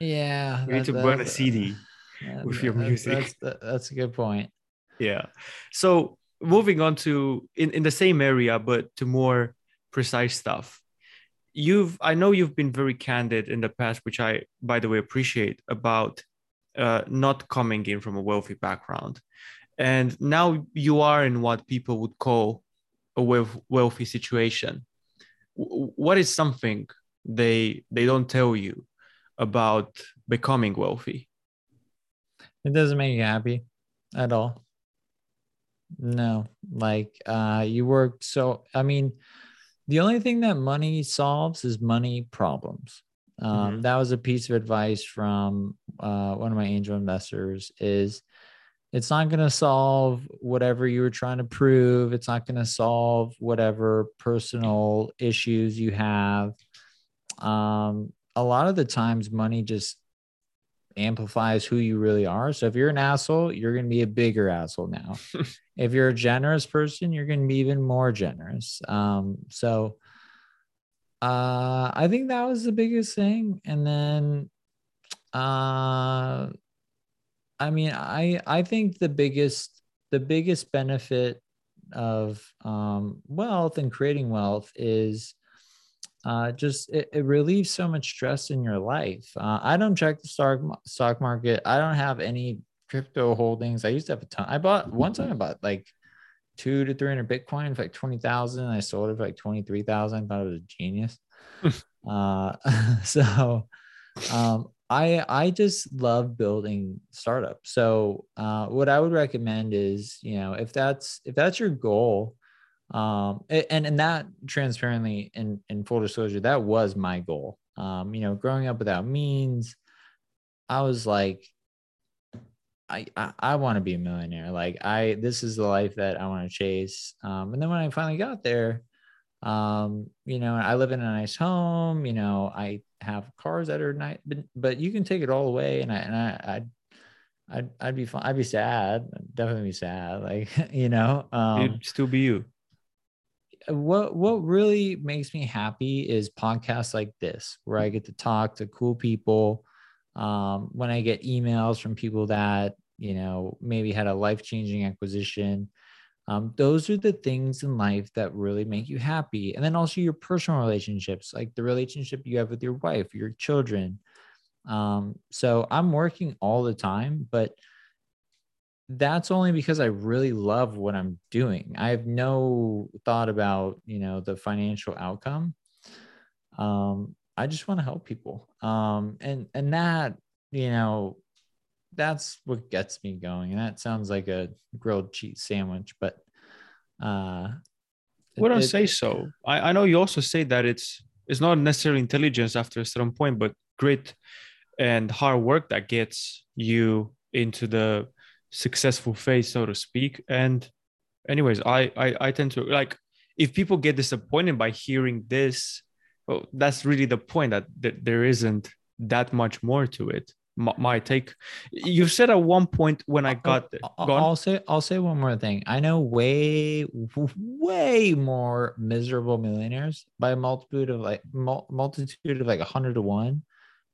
Yeah, you need to burn a CD with your music. That's a good point. Yeah. So moving on to in the same area, but to more precise stuff. I know you've been very candid in the past, which I, by the way, appreciate about not coming in from a wealthy background. And now you are in what people would call a wealthy situation. What is something they don't tell you about becoming wealthy? It doesn't make you happy at all. No, like you work. So, I mean, the only thing that money solves is money problems. That was a piece of advice from one of my angel investors is, it's not going to solve whatever you were trying to prove. It's not going to solve whatever personal issues you have. A lot of the times money just amplifies who you really are. So if you're an asshole, you're going to be a bigger asshole now. If you're a generous person, you're going to be even more generous. So I think that was the biggest thing. And then, I mean, I think the biggest benefit of wealth and creating wealth is just it relieves so much stress in your life. I don't check the stock market. I don't have any crypto holdings. I used to have a ton. I bought like 200 to 300 Bitcoin for like 20,000. I sold it for like 23,000. I thought it was a genius. I just love building startups. So what I would recommend is, you know, if that's your goal, and that transparently in full disclosure, that was my goal. You know, growing up without means, I was like, I want to be a millionaire. Like this is the life that I want to chase. And then when I finally got there, you know, I live in a nice home, you know, I have cars that are nice, but you can take it all away. And I'd be fine. I'd be sad. I'd definitely be sad. Like, you know, it'd still be you. What really makes me happy is podcasts like this, where I get to talk to cool people. When I get emails from people that, you know, maybe had a life-changing acquisition, those are the things in life that really make you happy. And then also your personal relationships, like the relationship you have with your wife, your children. So I'm working all the time, but that's only because I really love what I'm doing. I have no thought about, you know, the financial outcome. I just want to help people. And that, you know, that's what gets me going. And that sounds like a grilled cheese sandwich, but I don't say so. I know you also say that it's not necessarily intelligence after a certain point, but grit and hard work that gets you into the successful phase, so to speak. And anyways, I tend to like, if people get disappointed by hearing this, well, that's really the point, that there isn't that much more to it. My take. You said at one point when I got there. I'll say one more thing. I know way more miserable millionaires by a multitude of like 100 to 1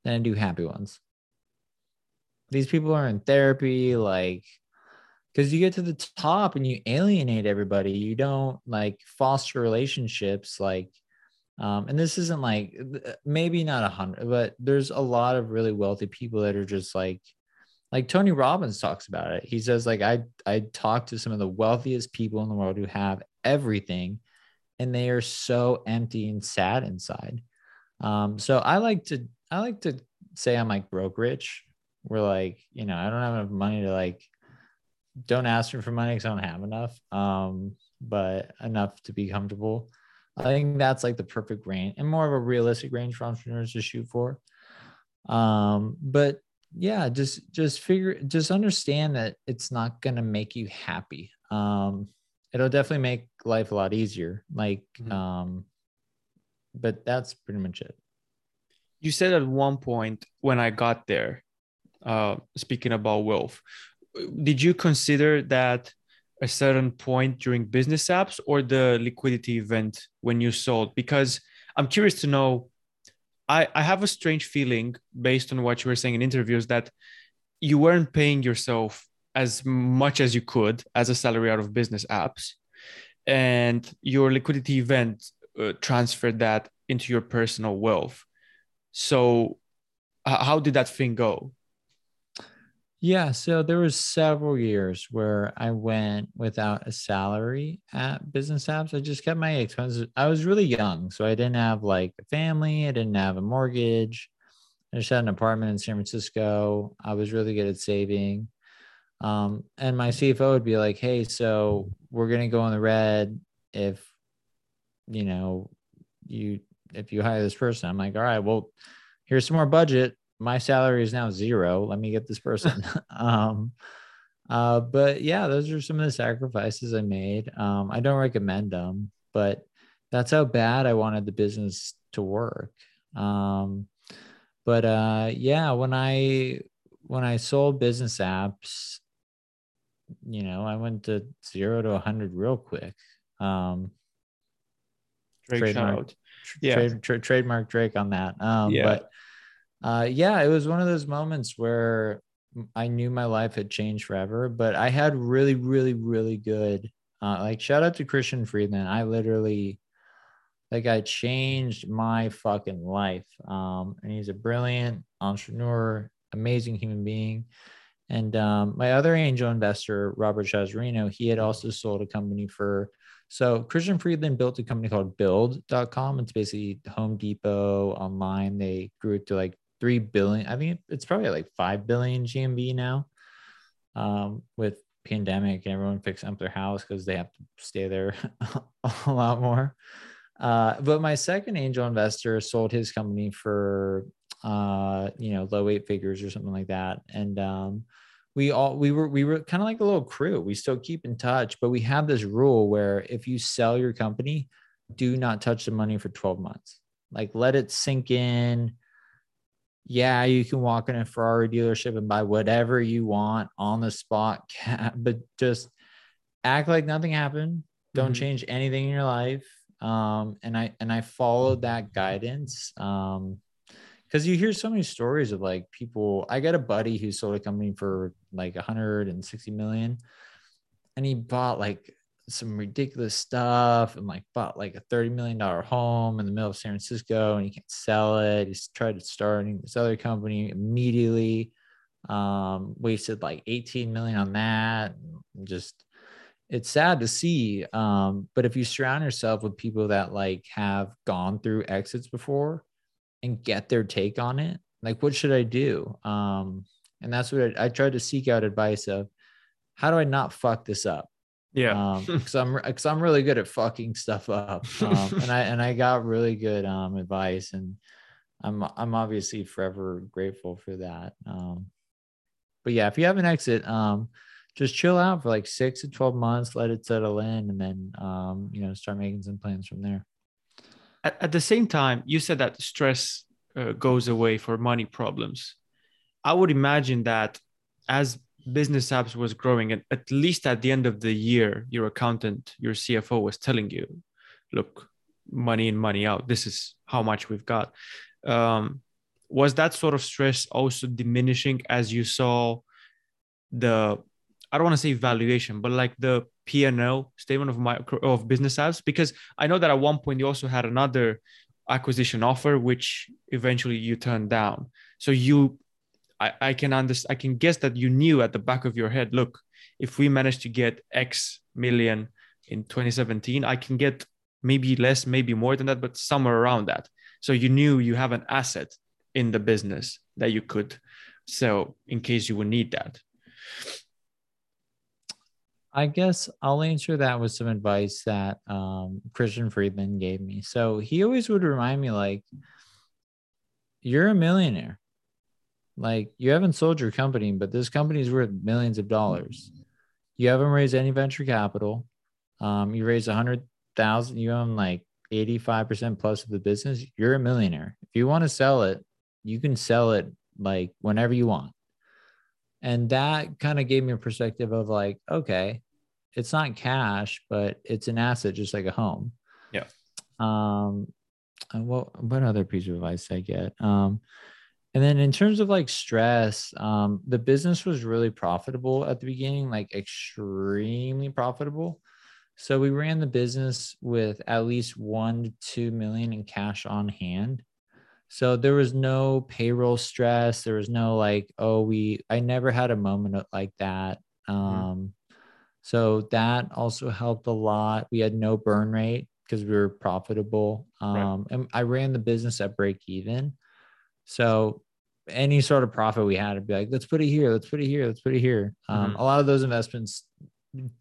than I do happy ones. These people are in therapy, like, because you get to the top and you alienate everybody. You don't like foster relationships, like. And this isn't like, maybe not 100, but there's a lot of really wealthy people that are just like Tony Robbins talks about it. He says, like, I talk to some of the wealthiest people in the world who have everything, and they are so empty and sad inside. So I like to say I'm like broke rich. We're like, you know, I don't have enough money to like, don't ask me for money because I don't have enough, but enough to be comfortable. I think that's like the perfect range and more of a realistic range for entrepreneurs to shoot for. But yeah, just understand that it's not going to make you happy. It'll definitely make life a lot easier. Like, but that's pretty much it. You said at one point when I got there, speaking about wealth, did you consider that a certain point during Bizness Apps or the liquidity event when you sold? Because I'm curious to know, I have a strange feeling based on what you were saying in interviews that you weren't paying yourself as much as you could as a salary out of Bizness Apps, and your liquidity event transferred that into your personal wealth. So how did that thing go? Yeah, so there was several years where I went without a salary at Bizness Apps. I just kept my expenses. I was really young, so I didn't have like a family. I didn't have a mortgage. I just had an apartment in San Francisco. I was really good at saving. And my CFO would be like, hey, so we're going to go in the red if you hire this person. I'm like, all right, well, here's some more budget. My salary is now zero. Let me get this person. But yeah, those are some of the sacrifices I made. I don't recommend them, but that's how bad I wanted the business to work. Yeah, when I sold Bizness Apps, you know, I went to 0 to 100 real quick. Trademark Drake on that. It was one of those moments where I knew my life had changed forever, but I had really, really, really good, shout out to Christian Friedman. I literally, I changed my fucking life. And he's a brilliant entrepreneur, amazing human being. And my other angel investor, Robert Chazarino, he had also sold a company so Christian Friedman built a company called build.com. It's basically Home Depot online. They grew it to 3 billion. I mean, it's probably 5 billion GMV now, with pandemic and everyone fixing up their house because they have to stay there a lot more. But my second angel investor sold his company for low 8 figures or something like that. And we were kind of like a little crew. We still keep in touch, but we have this rule where if you sell your company, do not touch the money for 12 months. Let it sink in. Yeah, you can walk in a Ferrari dealership and buy whatever you want on the spot, but just act like nothing happened. Don't change anything in your life. And I followed that guidance. Because you hear so many stories of people. I got a buddy who sold a company for 160 million, and he bought some ridiculous stuff and bought a $30 million home in the middle of San Francisco, and he can't sell it. He's tried to start this other company immediately, wasted 18 million on that. It's sad to see. But if you surround yourself with people that have gone through exits before and get their take on it, what should I do? And that's what I tried to seek out advice of. How do I not fuck this up? Yeah. Cause I'm really good at fucking stuff up. And I got really good, advice, and I'm obviously forever grateful for that. But yeah, if you have an exit, just chill out for 6 to 12 months, let it settle in, and then, start making some plans from there. At the same time, you said that stress goes away for money problems. I would imagine that as Bizness Apps was growing, and at least at the end of the year, your accountant, your CFO was telling you, look, money in, money out, this is how much we've got. Was that sort of stress also diminishing as you saw the, I don't want to say valuation, but like the P&L statement of Bizness Apps? Because I know that at one point you also had another acquisition offer, which eventually you turned down. So you, I can understand, I can guess that you knew at the back of your head, look, if we manage to get X million in 2017, I can get maybe less, maybe more than that, but somewhere around that. So you knew you have an asset in the business that you could sell in case you would need that. I guess I'll answer that with some advice that Christian Friedman gave me. So he always would remind me, like, you're a millionaire. Like, you haven't sold your company, but this company is worth millions of dollars. You haven't raised any venture capital. You raised 100,000. You own like 85% plus of the business. You're a millionaire. If you want to sell it, you can sell it like whenever you want. And that kind of gave me a perspective of like, okay, it's not cash, but it's an asset, just like a home. Yeah. And what other piece of advice did I get? And then in terms of like stress, the business was really profitable at the beginning, like extremely profitable. So we ran the business with at least $1 to $2 million in cash on hand. So there was no payroll stress. There was no like, I never had a moment like that. So that also helped a lot. We had no burn rate because we were profitable. And I ran the business at break even. So any sort of profit we had, I'd be like, let's put it here. Let's put it here. Let's put it here. A lot of those investments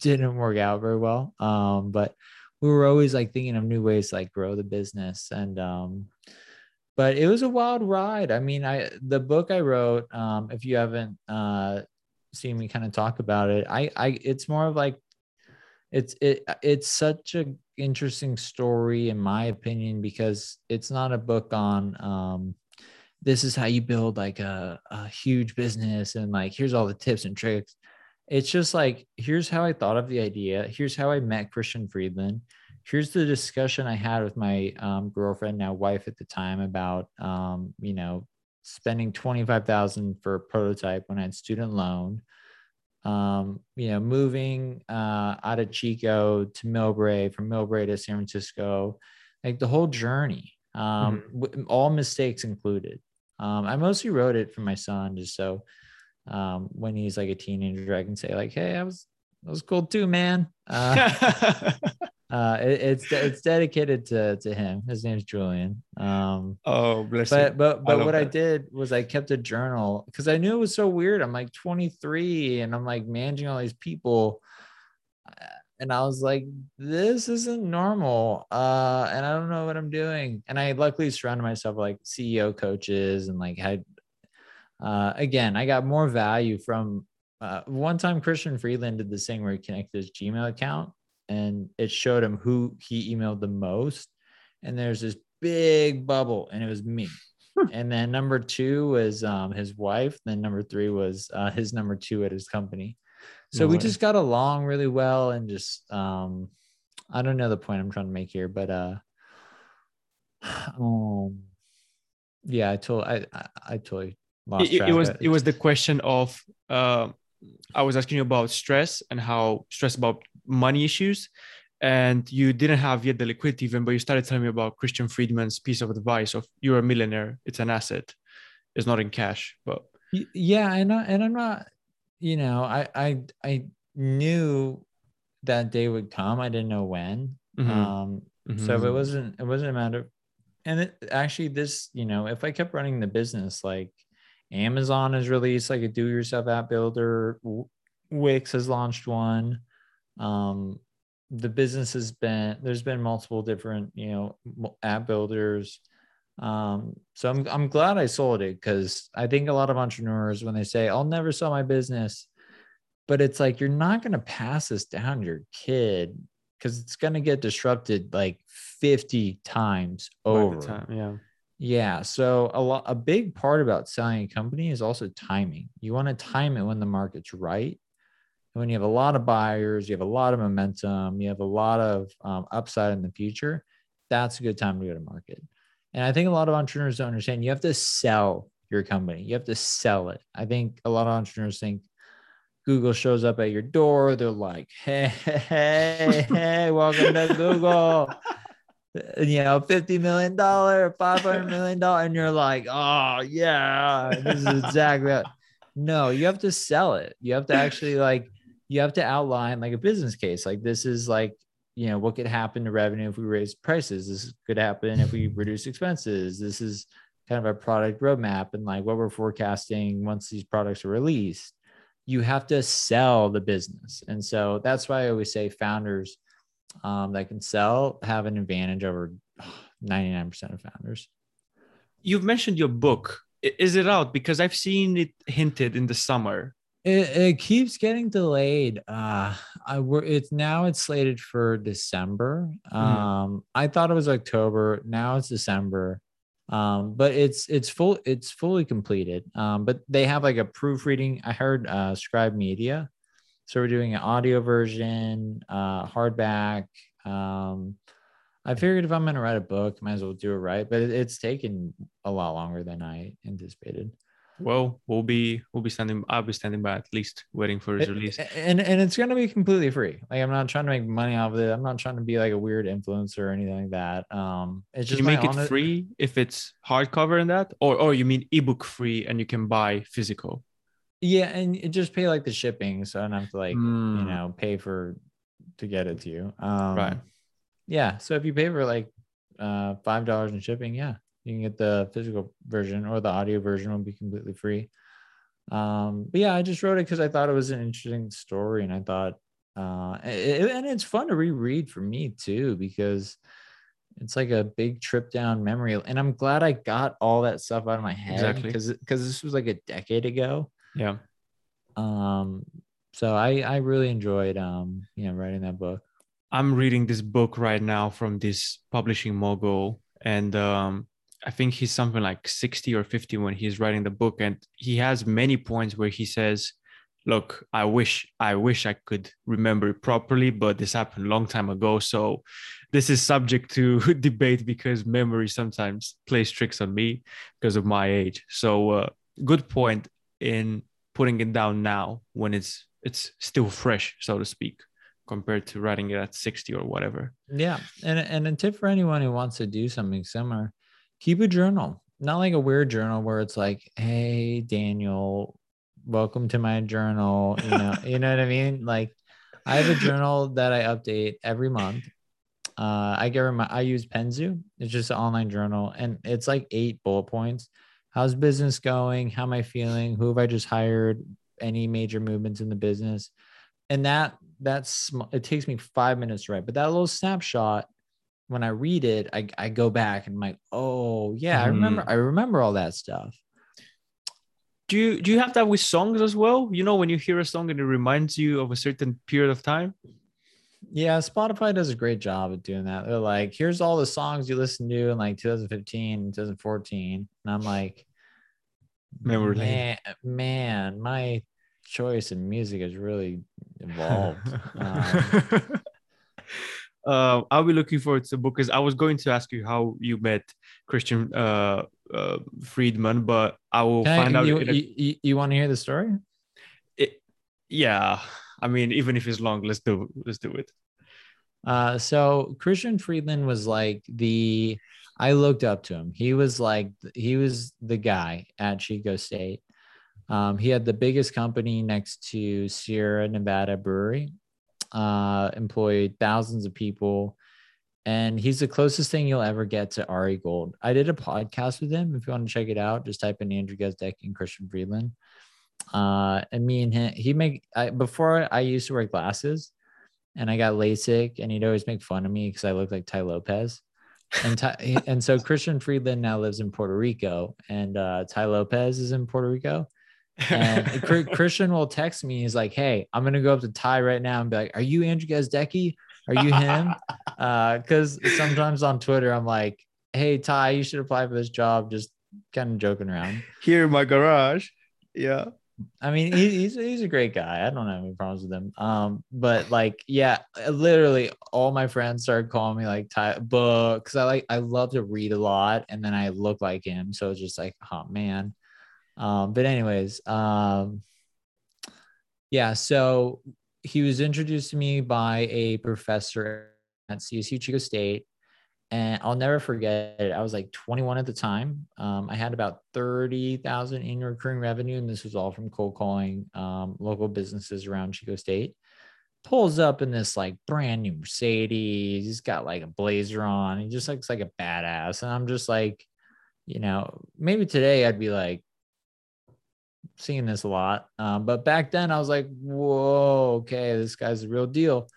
didn't work out very well. But we were always like thinking of new ways to like grow the business. And, but it was a wild ride. I mean, the book I wrote, if you haven't seen me kind of talk about it, it's more of like, it's such an interesting story in my opinion, because it's not a book on this is how you build like a huge business and like, here's all the tips and tricks. It's just like, here's how I thought of the idea. Here's how I met Christian Friedman. Here's the discussion I had with my girlfriend, now wife at the time, about, spending $25,000 for a prototype when I had student loan, moving out of Chico to Millbrae, from Millbrae to San Francisco, like the whole journey, all mistakes included. I mostly wrote it for my son, just so when he's like a teenager, I can say like, hey, I was cool too, man. It's dedicated to him. His name's Julian. Bless you. But what I did was I kept a journal because I knew it was so weird. I'm like 23 and I'm like managing all these people. And I was like, this isn't normal. And I don't know what I'm doing. And I luckily surrounded myself with like CEO coaches and like had, again, I got more value from, one time Christian Friedman did this thing where he connected his Gmail account. And it showed him who he emailed the most. And there's this big bubble and it was me. And then number two was his wife. Then number three was his number two at his company. So we just got along really well. And just, I don't know the point I'm trying to make here, but yeah, I totally lost track. It was the question of, I was asking you about stress and how stress about money issues, and you didn't have yet the liquidity even, but you started telling me about Christian Friedman's piece of advice of you're a millionaire. It's an asset. It's not in cash, but yeah. And I'm not, I knew that day would come. I didn't know when. So it wasn't a matter of, and if I kept running the business, like Amazon has released like a do-it-yourself app builder. Wix has launched one. The business there's been multiple different, app builders. So I'm glad I sold it, because I think a lot of entrepreneurs, when they say, I'll never sell my business, but it's like, you're not going to pass this down to your kid. because it's going to get disrupted like 50 times over. By the time, yeah. Yeah. So a big part about selling a company is also timing. You want to time it when the market's right. And when you have a lot of buyers, you have a lot of momentum, you have a lot of upside in the future, that's a good time to go to market. And I think a lot of entrepreneurs don't understand you have to sell your company. You have to sell it. I think a lot of entrepreneurs think Google shows up at your door. They're like, hey, welcome to Google. You know, $50 million, $500 million. And you're like, oh, yeah, this is exactly it. No, you have to sell it. You have to actually you have to outline like a business case. Like this is like, you know, what could happen to revenue if we raise prices? This could happen if we reduce expenses. This is kind of a product roadmap and like what we're forecasting once these products are released. You have to sell the business. And so that's why I always say founders that can sell have an advantage over 99% of founders. You've mentioned your book. Is it out? Because I've seen it hinted in the summer. It keeps getting delayed. It's slated for December. I thought it was October. Now it's December. But it's fully completed. But they have like a proofreading. I heard Scribe Media. So we're doing an audio version, hardback. I figured if I'm going to write a book, might as well do it right. But it's taken a lot longer than I anticipated. Well, I'll be standing by at least waiting for his release. And it's going to be completely free. Like I'm not trying to make money off of it. I'm not trying to be like a weird influencer or anything like that. It's just it free if it's hardcover and that, or you mean ebook free and you can buy physical. Yeah, and you just pay like the shipping, so I don't have to pay to get it to you. Right. Yeah, so if you pay for like $5 in shipping, yeah, you can get the physical version, or the audio version will be completely free. But yeah, I just wrote it because I thought it was an interesting story, and I thought, and it's fun to reread for me too because it's like a big trip down memory, and I'm glad I got all that stuff out of my head because this was like a decade ago. Yeah. So I really enjoyed, writing that book. I'm reading this book right now from this publishing mogul. And, I think he's something like 60 or 50 when he's writing the book. And he has many points where he says, look, I wish I could remember it properly, but this happened a long time ago. So this is subject to debate because memory sometimes plays tricks on me because of my age. So, good point in putting it down now when it's still fresh, so to speak, compared to writing it at 60 or whatever. Yeah. And a tip for anyone who wants to do something similar, keep a journal, not like a weird journal where it's like, hey, Daniel, welcome to my journal. You know what I mean? Like I have a journal that I update every month. I use Penzu. It's just an online journal and it's like 8 bullet points. How's business going? How am I feeling? Who have I just hired? Any major movements in the business? And it takes me 5 minutes to write, but that little snapshot, when I read it, I go back and I'm like, oh yeah, I remember all that stuff. Do you have that with songs as well? You know, when you hear a song and it reminds you of a certain period of time? Yeah, Spotify does a great job at doing that. They're like, here's all the songs you listened to in like 2015 and 2014. And I'm like, man, my choice in music has really evolved. I'll be looking forward to the book because I was going to ask you how you met Christian Friedman, but I will find out. You want to hear the story? Yeah. I mean, even if it's long, let's do it. So Christian Friedman was like I looked up to him. He was the guy at Chico State. He had the biggest company next to Sierra Nevada Brewery, employed thousands of people. And he's the closest thing you'll ever get to Ari Gold. I did a podcast with him. If you want to check it out, just type in Andrew Gazdecki and Christian Friedman. And me and him, before I used to wear glasses and I got LASIK and he'd always make fun of me because I looked like Ty Lopez and so Christian Friedman now lives in Puerto Rico and, Ty Lopez is in Puerto Rico and Christian will text me. He's like, hey, I'm going to go up to Ty right now and be like, are you Andrew Gazdecki? Are you him? Because sometimes on Twitter, I'm like, hey, Ty, you should apply for this job. Just kind of joking around. Here in my garage. Yeah. I mean, he's a great guy. I don't have any problems with him. But like, yeah, literally all my friends started calling me like Ty, because I love to read a lot, and then I look like him, so it's just like, oh man. But anyways, yeah. So he was introduced to me by a professor at CSU Chico State, and I'll never forget it. I was like 21 at the time. I had about 30,000 in recurring revenue, and this was all from cold calling local businesses around Chico State. Pulls up in this like brand new Mercedes. He's got like a blazer on. He just looks like a badass. And I'm just like, you know, maybe today I'd be like seeing this a lot. But back then I was like, whoa, okay, this guy's the real deal.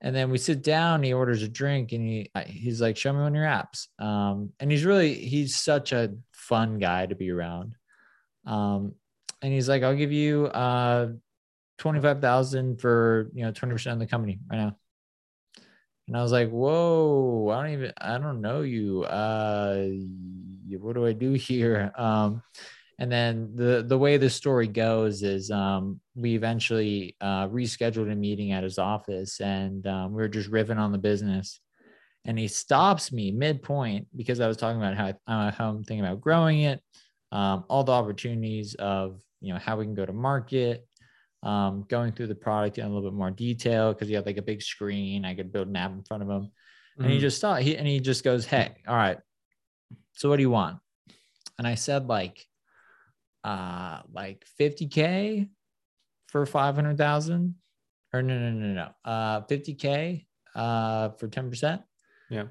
And then we sit down, he orders a drink, and he's like, show me one of your apps. And he's such a fun guy to be around. And he's like, I'll give you $25,000 for, 20% of the company right now. And I was like, whoa, I don't know you. What do I do here? And then the way the story goes is we eventually rescheduled a meeting at his office, and we were just riffing on the business. And he stops me midpoint because I was talking about how I'm thinking about growing it, all the opportunities of how we can go to market, going through the product in a little bit more detail, because he had like a big screen. I could build an app in front of him. Mm-hmm. And he just goes, hey, all right, so what do you want? And I said like 50K for 500,000, or no. 50K, for 10%. Yeah.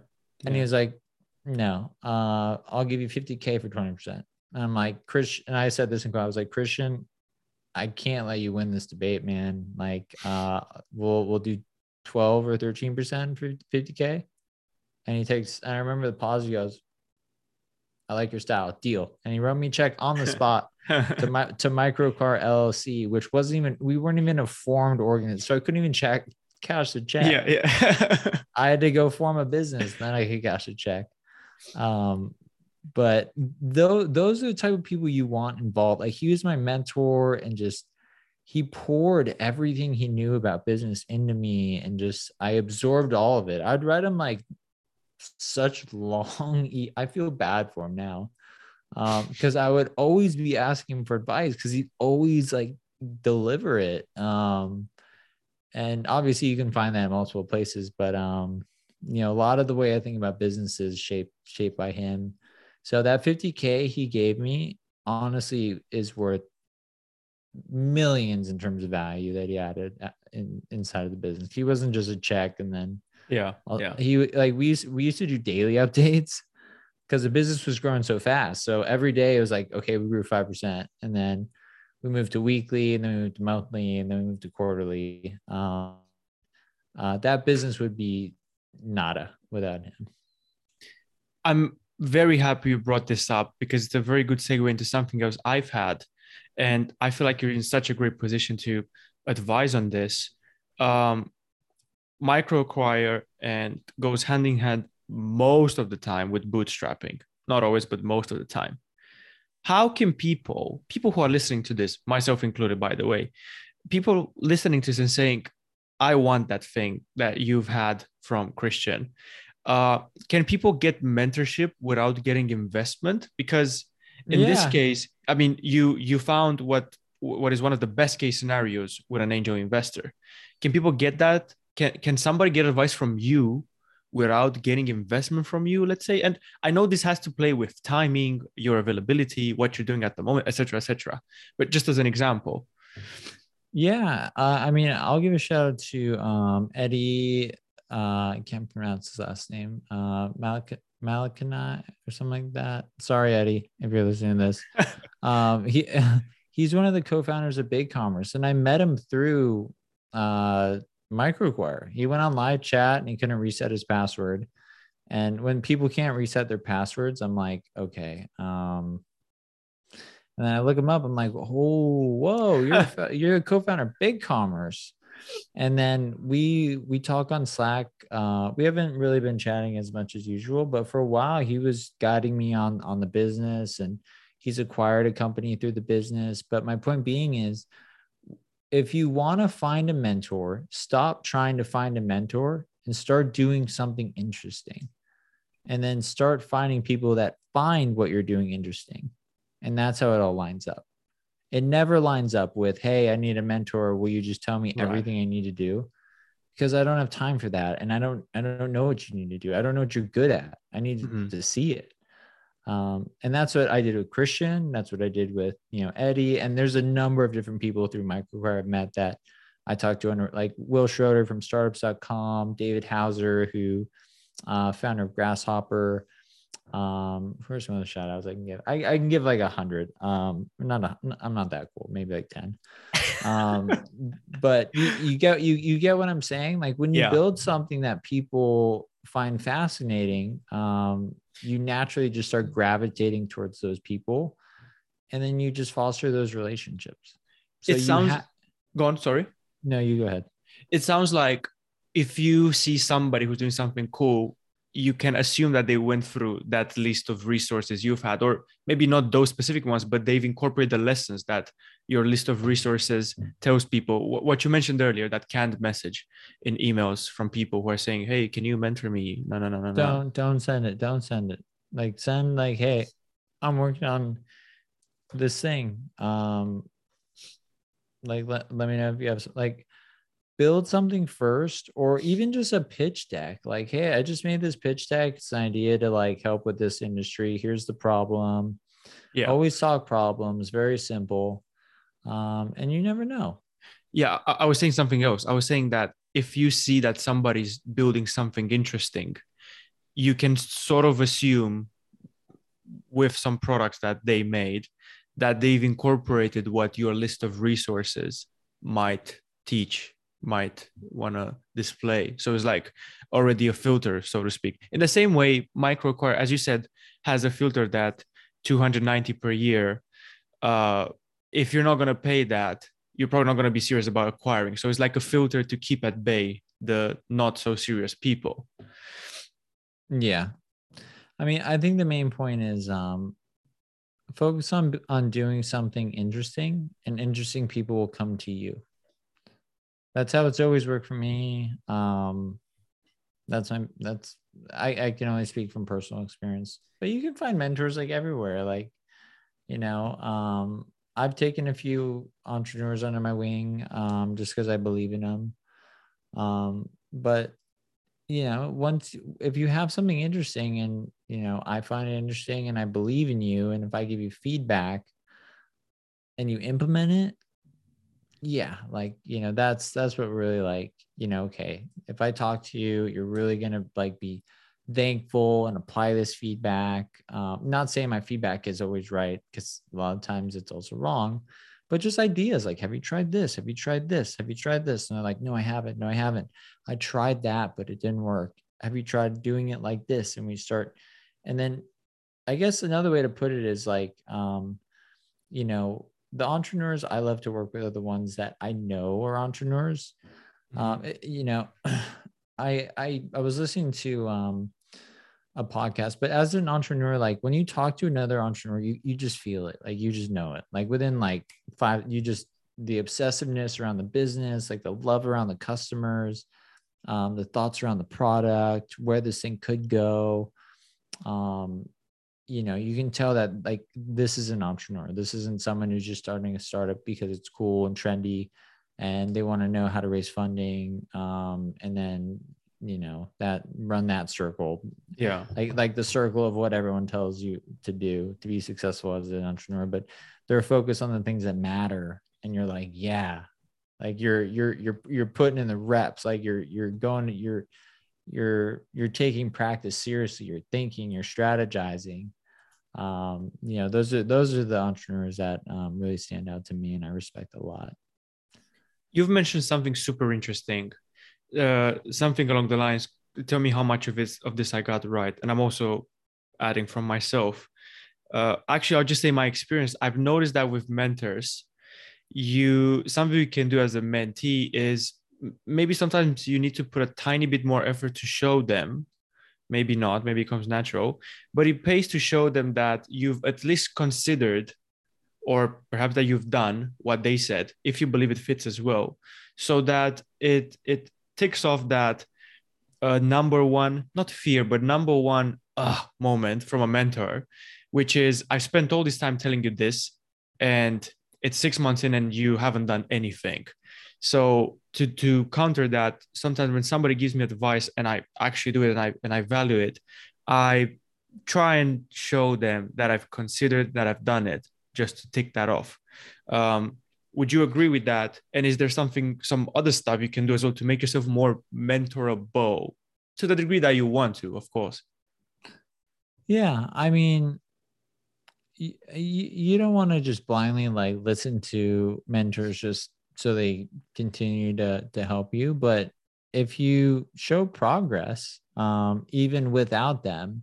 And he was like, no, I'll give you 50K for 20%. And I'm like, I said this in class, I was like, Christian, I can't let you win this debate, man. Like, we'll do 12 or 13% for 50K. And I remember the pause, he goes, I like your style, deal. And he wrote me a check on the spot to MicroAcquire LLC, which we weren't even a formed organization. So I couldn't even cash the check. Yeah. I had to go form a business, then I could cash a check. But those are the type of people you want involved. Like, he was my mentor, and just, he poured everything he knew about business into me, and just, I absorbed all of it. I'd write him like such long, I feel bad for him now. Because I would always be asking him for advice, because he'd always like deliver it. And obviously you can find that in multiple places, but a lot of the way I think about business is shaped by him. So that 50K he gave me honestly is worth millions in terms of value that he added inside of the business. He wasn't just a check and then he like, we used to do daily updates, because the business was growing so fast. So every day it was like, okay, we grew 5%, and then we moved to weekly, and then we moved to monthly, and then we moved to quarterly. That business would be nada without him. I'm very happy you brought this up, because it's a very good segue into something else I've had. And I feel like you're in such a great position to advise on this. MicroAcquire and goes hand in hand most of the time with bootstrapping, not always, but most of the time. How can people who are listening to this, myself included, by the way, people listening to this and saying, I want that thing that you've had from Christian. Can people get mentorship without getting investment? Because in this case, I mean, you found what is one of the best case scenarios with an angel investor. Can people get that? Can somebody get advice from you without getting investment from you, let's say? And I know this has to play with timing, your availability, what you're doing at the moment, et cetera. But just as an example. Yeah. I mean, I'll give a shout out to Eddie, I can't pronounce his last name, Malakanai or something like that. Sorry, Eddie, if you're listening to this. He's one of the co-founders of BigCommerce, and I met him through MicroAcquire. He went on live chat and he couldn't reset his password. And when people can't reset their passwords, I'm like, okay. And then I look him up. I'm like, oh, whoa, you're a co-founder of BigCommerce. And then we talk on Slack. We haven't really been chatting as much as usual, but for a while he was guiding me on the business, and he's acquired a company through the business. But my point being is, if you want to find a mentor, stop trying to find a mentor and start doing something interesting. And then start finding people that find what you're doing interesting. And that's how it all lines up. It never lines up with, hey, I need a mentor. Will you just tell me everything I need to do? Because I don't have time for that. And I don't know what you need to do. I don't know what you're good at. I need to see it. And that's what I did with Christian. That's what I did with, Eddie. And there's a number of different people through MicroAcquire I've met that I talked to, like Will Schroeder from startups.com, David Hauser, who founder of Grasshopper. First one of the shout outs I can give. I can give like 100. I'm not that cool, maybe like 10. But you get what I'm saying? Like when you build something that people find fascinating, you naturally just start gravitating towards those people, and then you just foster those relationships. So it sounds go on, sorry. No, you go ahead. It sounds like if you see somebody who's doing something cool, you can assume that they went through that list of resources you've had, or maybe not those specific ones, but they've incorporated the lessons that your list of resources tells people. What you mentioned earlier, that canned message in emails from people who are saying, hey, can you mentor me? No. Don't send it. Don't send it. Like send like, hey, I'm working on this thing. Like, let me know if you have like, build something first, or even just a pitch deck. Like, hey, I just made this pitch deck. It's an idea to like help with this industry. Here's the problem. Yeah. Always solve problems. Very simple. And you never know. Yeah. I was saying something else. I was saying that if you see that somebody's building something interesting, you can sort of assume with some products that they made that they've incorporated what your list of resources might teach, might want to display. So it's like already a filter, so to speak. In the same way, MicroAcquire, as you said, has a filter that 290 per year. If you're not going to pay that, you're probably not going to be serious about acquiring. So it's like a filter to keep at bay the not so serious people. Yeah. I mean, I think the main point is, focus on doing something interesting, and interesting people will come to you. That's how it's always worked for me. I can only speak from personal experience, but you can find mentors like everywhere. Like, I've taken a few entrepreneurs under my wing, just cause I believe in them. But if you have something interesting and, I find it interesting and I believe in you, and if I give you feedback and you implement it, that's what really okay, if I talk to you, you're really going to be thankful and apply this feedback. Not saying my feedback is always right, because a lot of times it's also wrong, but just ideas like, have you tried this? Have you tried this? Have you tried this? And they're like, no, I haven't. No, I haven't. I tried that, but it didn't work. Have you tried doing it like this? And we start. And then I guess another way to put it is the entrepreneurs I love to work with are the ones that I know are entrepreneurs. I was listening to a podcast, but as an entrepreneur, like when you talk to another entrepreneur, you just feel it. Like you just know it. Like within like five, you just, the obsessiveness around the business, like the love around the customers, the thoughts around the product, where this thing could go. You can tell that like this is an entrepreneur. This isn't someone who's just starting a startup because it's cool and trendy and they want to know how to raise funding. And then, that run that circle. Yeah. Like the circle of what everyone tells you to do to be successful as an entrepreneur, but they're focused on the things that matter. And you're like, yeah, like you're putting in the reps, like you're taking practice seriously. You're thinking, you're strategizing. Those are the entrepreneurs that really stand out to me, and I respect a lot. You've mentioned something super interesting, something along the lines. Tell me how much of this I got right, and I'm also adding from myself. Actually, I'll just say my experience. I've noticed that with mentors, something you can do as a mentee is maybe sometimes you need to put a tiny bit more effort to show them. Maybe not, maybe it comes natural, but it pays to show them that you've at least considered, or perhaps that you've done what they said, if you believe it fits as well, so that it ticks off that number one, not fear, but number one moment from a mentor, which is, I spent all this time telling you this, and it's 6 months in and you haven't done anything. So to counter that, sometimes when somebody gives me advice and I actually do it and I value it, I try and show them that I've considered, that I've done it, just to tick that off. Would you agree with that? And is there some other stuff you can do as well to make yourself more mentorable, to the degree that you want to, of course? Yeah, I mean, you don't want to just blindly like listen to mentors just so they continue to help you. But if you show progress, even without them,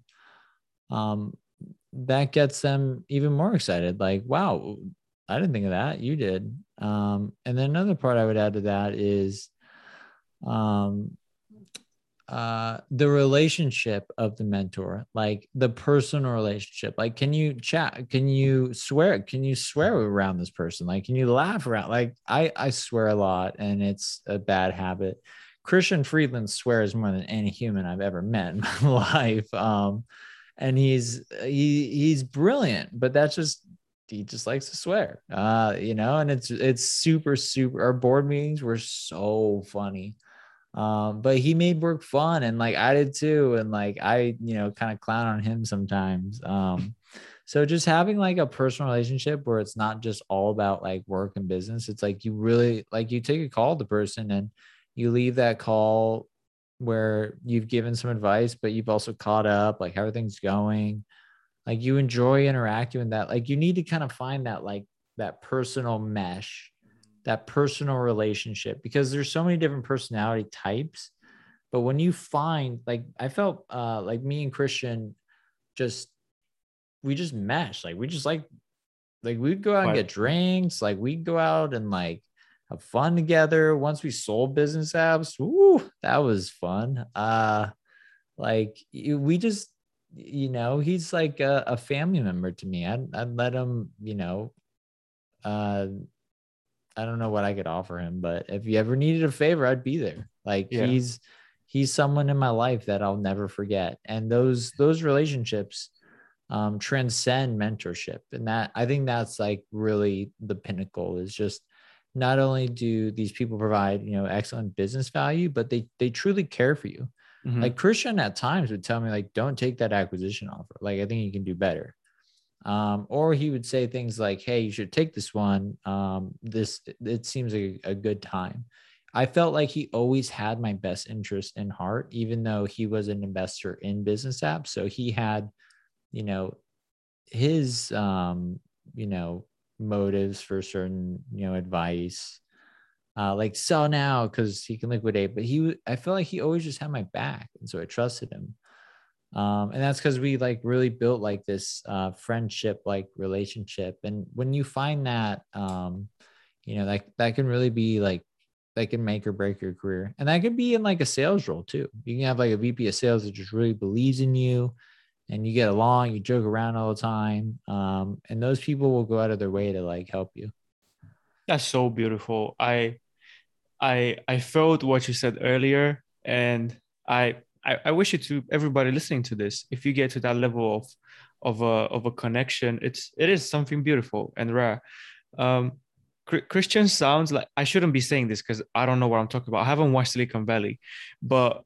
that gets them even more excited. Like, wow, I didn't think of that. You did. And then another part I would add to that is the relationship of the mentor, like the personal relationship. Like, can you chat? Can you swear? Can you swear around this person? Like, can you laugh around? Like, I swear a lot, and it's a bad habit. Christian Friedman swears more than any human I've ever met in my life. And he's brilliant, but that's just, he just likes to swear, you know, and it's super, super, our board meetings were so funny. But he made work fun, and like I did too. And like, I, you know, kind of clown on him sometimes. So just having like a personal relationship where it's not just all about like work and business. It's like, you really, like, you take a call to the person and you leave that call where you've given some advice, but you've also caught up, like how are things going? Like, you enjoy interacting with that. Like, you need to kind of find that, like that personal mesh, that personal relationship, because there's so many different personality types. But when you find, like, I felt like me and Christian we just meshed. Like, we just like we'd go out and get drinks. Like, we'd go out and like have fun together. Once we sold Bizness Apps, woo, that was fun. Like, we just, you know, he's like a family member to me. I'd let him, you know, I don't know what I could offer him, but if you ever needed a favor, I'd be there. Like, yeah. He's someone in my life that I'll never forget. And those relationships transcend mentorship. And that, I think that's like really the pinnacle, is just not only do these people provide, you know, excellent business value, but they truly care for you. Mm-hmm. Like, Christian at times would tell me, like, don't take that acquisition offer. Like, I think you can do better. Or he would say things like, hey, you should take this one. It seems like a good time. I felt like he always had my best interest in heart, even though he was an investor in Bizness Apps. So he had, you know, his, you know, motives for certain, you know, advice, like sell now because he can liquidate. But I feel like he always just had my back. And so I trusted him. And that's because we like really built like this friendship, like relationship. And when you find that, you know, that can really be like, that can make or break your career. And that could be in like a sales role too. You can have like a VP of sales that just really believes in you, and you get along, you joke around all the time. And those people will go out of their way to like help you. That's so beautiful. I felt what you said earlier, and I wish it to everybody listening to this. If you get to that level of a connection, it is something beautiful and rare. Christian sounds like, I shouldn't be saying this because I don't know what I'm talking about. I haven't watched Silicon Valley, but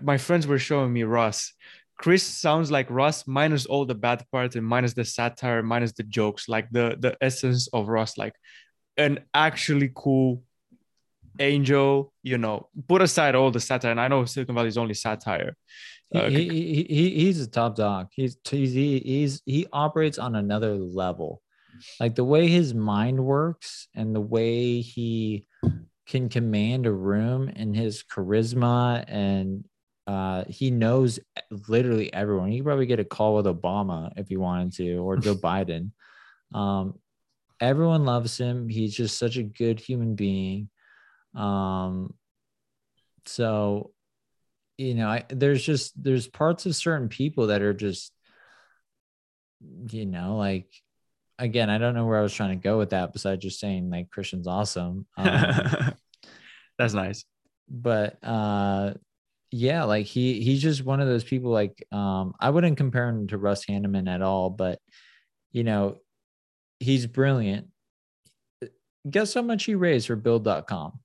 my friends were showing me Russ. Chris sounds like Russ minus all the bad parts and minus the satire, minus the jokes, like the essence of Russ, like an actually cool angel, you know, put aside all the satire. And I know Silicon Valley is only satire. He's a top dog. He operates on another level. Like, the way his mind works and the way he can command a room and his charisma, and he knows literally everyone. He could probably get a call with Obama if he wanted to, or Joe Biden. Everyone loves him. He's just such a good human being. So, you know, there's parts of certain people that are just, you know, like, again, I don't know where I was trying to go with that besides just saying like Christian's awesome. That's nice. But yeah, like he's just one of those people, like I wouldn't compare him to Russ Hanneman at all, but you know, he's brilliant. Guess how much he raised for build.com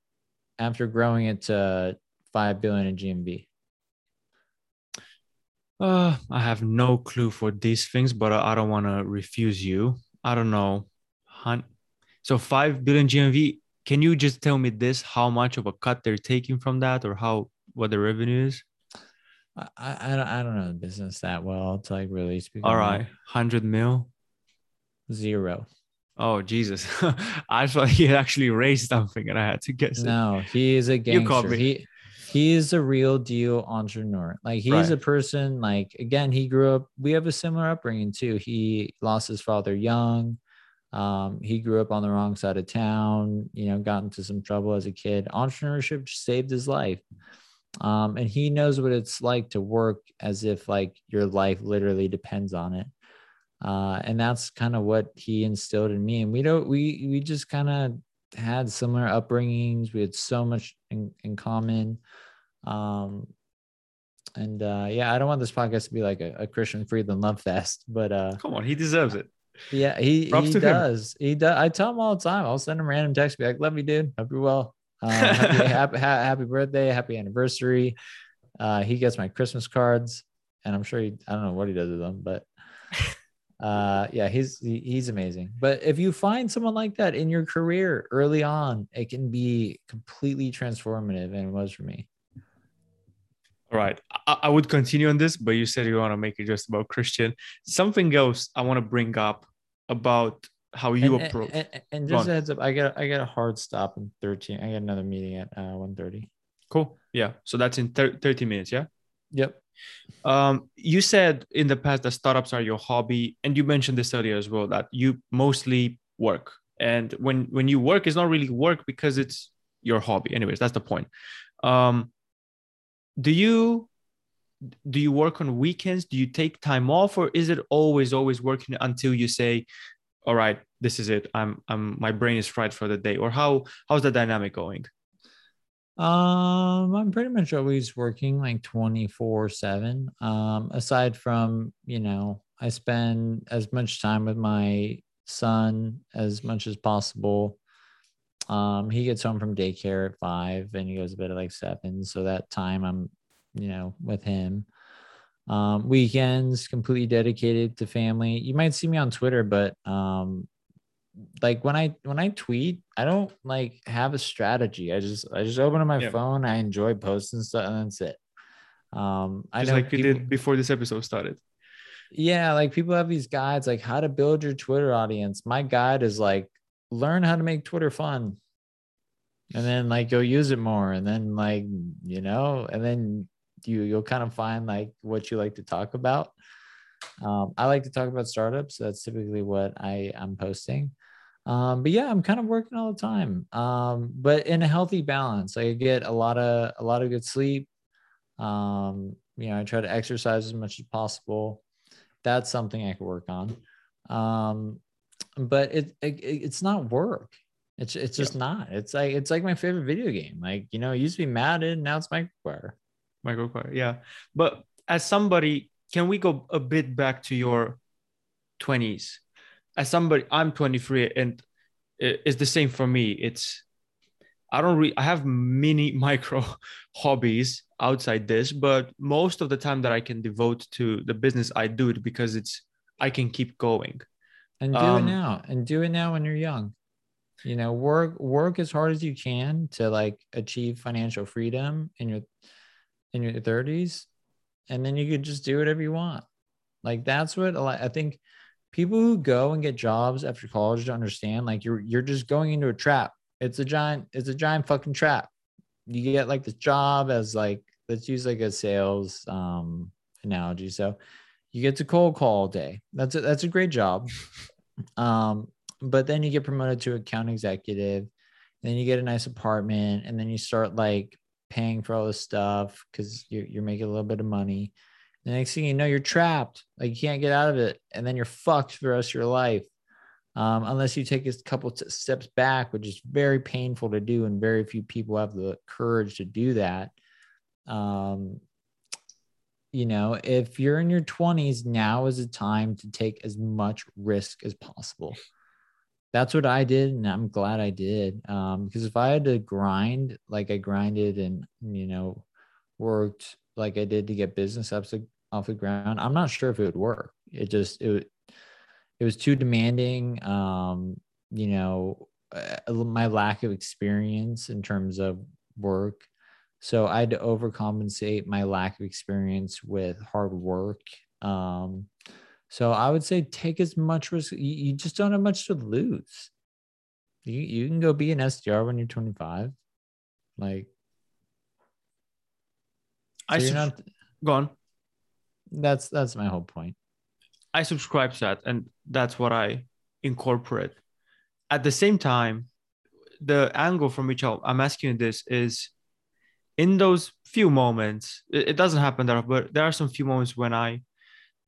after growing it to 5 billion in GMV? I have no clue for these things, but I don't want to refuse you. I don't know. So 5 billion GMV, can you just tell me this, how much of a cut they're taking from that, or what the revenue is? I don't know the business that well to like really speak. All right. 100 mil? Zero. Oh, Jesus. I thought he had actually raised something and I had to guess. No, he is a gangster. He is a real deal entrepreneur. Like he's right. A person, like, again, he grew up, we have a similar upbringing too. He lost his father young. He grew up on the wrong side of town, you know, got into some trouble as a kid. Entrepreneurship saved his life. And he knows what it's like to work as if like your life literally depends on it. And that's kind of what he instilled in me. And we just kind of had similar upbringings. We had so much in common. Yeah, I don't want this podcast to be like a Christian Friedman love fest, but come on, he deserves it. Yeah, he does. I tell him all the time. I'll send him random texts, be like, "Love you, dude. Hope you're well. Happy birthday, happy anniversary." He gets my Christmas cards, and I'm sure I don't know what he does with them, but yeah, he's amazing. But if you find someone like that in your career early on, it can be completely transformative, and it was for me. All right. I would continue on this, but you said you want to make it just about Christian. Something else I want to bring up about how you approach. And just a heads up, I got a hard stop in 13. I got another meeting at 1:30. Cool. Yeah. So that's in 30 minutes. Yeah. Yep. You said in the past that startups are your hobby, and you mentioned this earlier as well, that you mostly work, and when you work, it's not really work because it's your hobby. Anyways, that's the point. Do you work on weekends? Do you take time off, or is it always working until you say, all right, this is it, I'm my brain is fried for the day? Or how's the dynamic going? I'm pretty much always working like 24/7. Aside from, you know, I spend as much time with my son as much as possible. He gets home from daycare at 5 and he goes to bed at like 7. So that time I'm, you know, with him. Weekends completely dedicated to family. You might see me on Twitter, but, like when I tweet, I don't like have a strategy. I just open up my phone. I enjoy posting stuff, and that's it. I just know, like people, you did before this episode started. Yeah, like people have these guides, like how to build your Twitter audience. My guide is like, learn how to make Twitter fun, and then like you'll use it more, and then like, you know, and then you'll kind of find like what you like to talk about. I like to talk about startups. So that's typically what I'm posting. But yeah, I'm kind of working all the time. But in a healthy balance, I get a lot of good sleep. You know, I try to exercise as much as possible. That's something I could work on. But it's not work. It's just not. It's like my favorite video game. Like, you know, it used to be Madden, now it's MicroAcquire. MicroAcquire, yeah. But as somebody, can we go a bit back to your 20s? As somebody, I'm 23, and it's the same for me. I have many micro hobbies outside this, but most of the time that I can devote to the business, I do it because I can keep going. And do it now. And do it now when you're young. You know, work as hard as you can to like achieve financial freedom in your 30s. And then you could just do whatever you want. Like that's what I think people who go and get jobs after college don't understand. Like you're just going into a trap. It's a giant fucking trap. You get like this job as like, let's use like a sales analogy. So you get to cold call all day. That's a great job. But then you get promoted to account executive. Then you get a nice apartment, and then you start like paying for all this stuff because you're making a little bit of money. The next thing you know, you're trapped. Like, you can't get out of it. And then you're fucked for the rest of your life. Unless you take a couple steps back, which is very painful to do. And very few people have the courage to do that. You know, if you're in your 20s, now is the time to take as much risk as possible. That's what I did. And I'm glad I did. Because if I had to grind, like I grinded and, you know, worked like I did to get Bizness Apps off the ground, I'm not sure if it would work. It just, it was too demanding. You know, my lack of experience in terms of work. So I had to overcompensate my lack of experience with hard work. So I would say take as much risk. You just don't have much to lose. You can go be an SDR when you're 25. Like, so you're not, go on. That's my whole point. I subscribe to that, and that's what I incorporate. At the same time, the angle from which I'm asking you this is, in those few moments, it doesn't happen that often, but there are some few moments when I,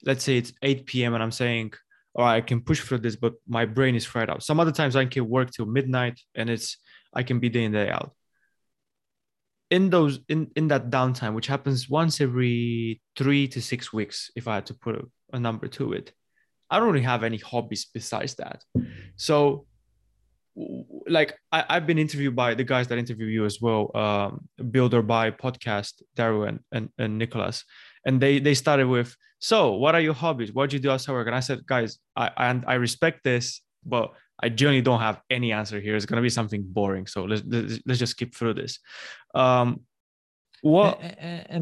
let's say it's 8 p.m. and I'm saying, all right, I can push through this, but my brain is fried out. Some other times I can work till midnight and I can be day in, day out. In those, in that downtime, which happens once every 3 to 6 weeks, if I had to put a number to it, I don't really have any hobbies besides that. So, like, I've been interviewed by the guys that interview you as well, Build or Buy podcast, Daru and Nicholas, and they started with, so what are your hobbies? What do you do outside work? And I said, guys, I respect this, but I generally don't have any answer here. It's gonna be something boring, so let's just skip through this. And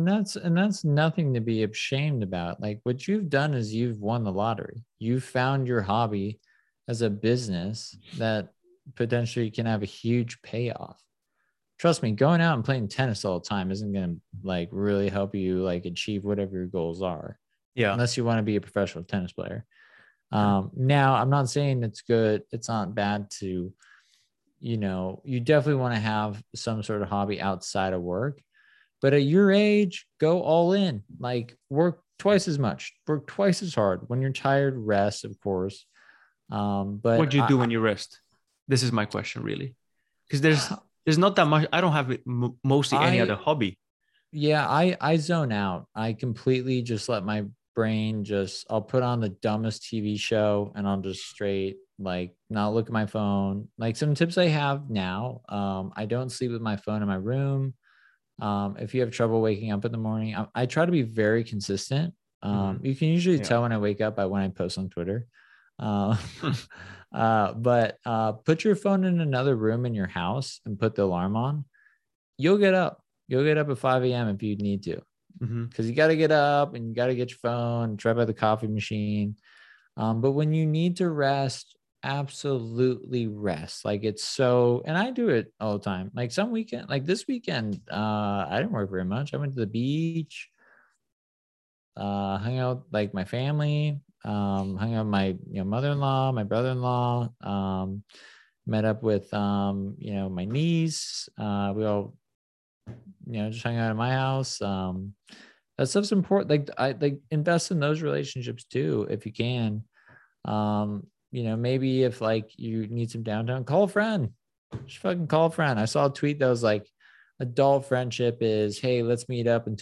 that's nothing to be ashamed about. Like, what you've done is you've won the lottery. You've found your hobby as a business that potentially you can have a huge payoff. Trust me, going out and playing tennis all the time isn't going to like really help you like achieve whatever your goals are. Yeah. Unless you want to be a professional tennis player. Now I'm not saying it's good. It's not bad to, you know, you definitely want to have some sort of hobby outside of work, but at your age, go all in, like work twice as much, work twice as hard. When you're tired, rest, of course. But what do you do when you rest? This is my question, really, because there's not that much. I don't have mostly any other hobby. Yeah, I zone out. I completely just let my brain just, I'll put on the dumbest TV show and I'll just straight like not look at my phone. Like some tips I have now, I don't sleep with my phone in my room. If you have trouble waking up in the morning, I try to be very consistent. You can usually tell when I wake up by when I post on Twitter. But put your phone in another room in your house and put the alarm on. You'll get up at 5 a.m. if you need to, because you got to get up and you got to get your phone, try by the coffee machine. But when you need to rest, absolutely rest. Like, it's so, and I do it all the time. Like some weekend, like this weekend, I didn't work very much. I went to the beach, hung out with, like, my family. Hung out with my mother-in-law, my brother-in-law, met up with my niece. We all just hung out at my house. That stuff's important. Like, I like invest in those relationships too if you can. Maybe if like you need some downtime, call a friend. Just fucking call a friend. I saw a tweet that was like, adult friendship is, hey, let's meet up and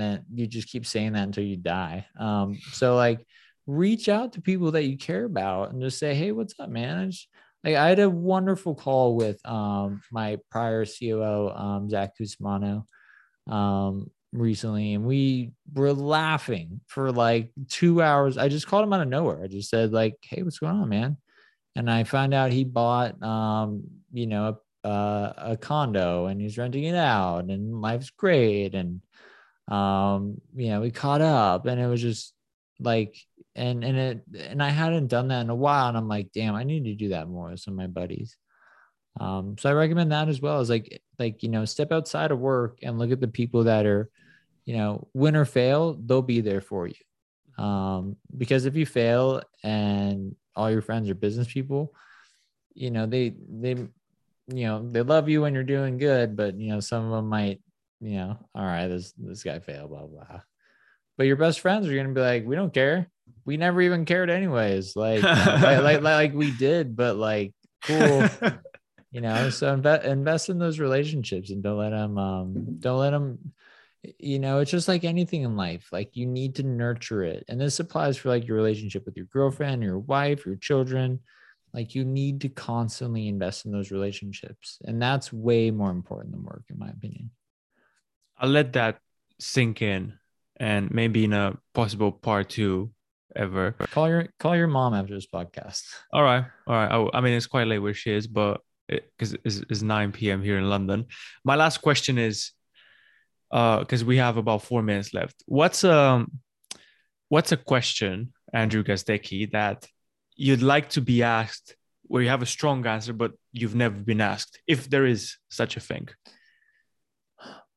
then you just keep saying that until you die. So like, reach out to people that you care about and just say, hey, what's up, man? I had a wonderful call with my prior COO, Zach Cusimano, recently, and we were laughing for like 2 hours. I just called him out of nowhere. I just said like, hey, what's going on, man? And I found out he bought, a condo and he's renting it out and life's great. And, we caught up and it was just like, and I hadn't done that in a while, and I'm like, damn, I need to do that more with some of my buddies. So I recommend that as well, as like step outside of work and look at the people that are, win or fail, they'll be there for you. Because if you fail and all your friends are business people, they love you when you're doing good, but some of them might you know, all right, this guy failed, blah, blah. But your best friends are going to be like, we don't care. We never even cared anyways. Like, like we did, but like, cool. You know, so invest in those relationships and don't let them, you know, it's just like anything in life. Like you need to nurture it. And this applies for like your relationship with your girlfriend, your wife, your children. Like you need to constantly invest in those relationships. And that's way more important than work, in my opinion. I'll let that sink in, and maybe in a possible part 2 ever. Call your mom after this podcast. All right. I mean, it's quite late where she is, but because it's 9 p.m. here in London. My last question is, because we have about 4 minutes left. What's a question, Andrew Gazdecki, that you'd like to be asked where you have a strong answer, but you've never been asked, if there is such a thing?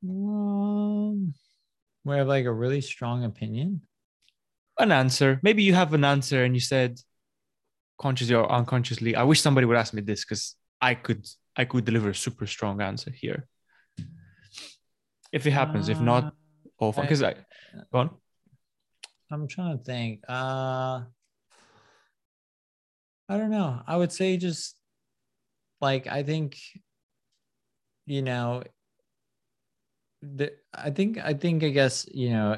Where I have like a really strong opinion? An answer. Maybe you have an answer and you said, consciously or unconsciously, I wish somebody would ask me this because I could deliver a super strong answer here. If it happens, if not, oh, because go on. I'm trying to think. I don't know. I would say just like, I think, you know, I guess, you know,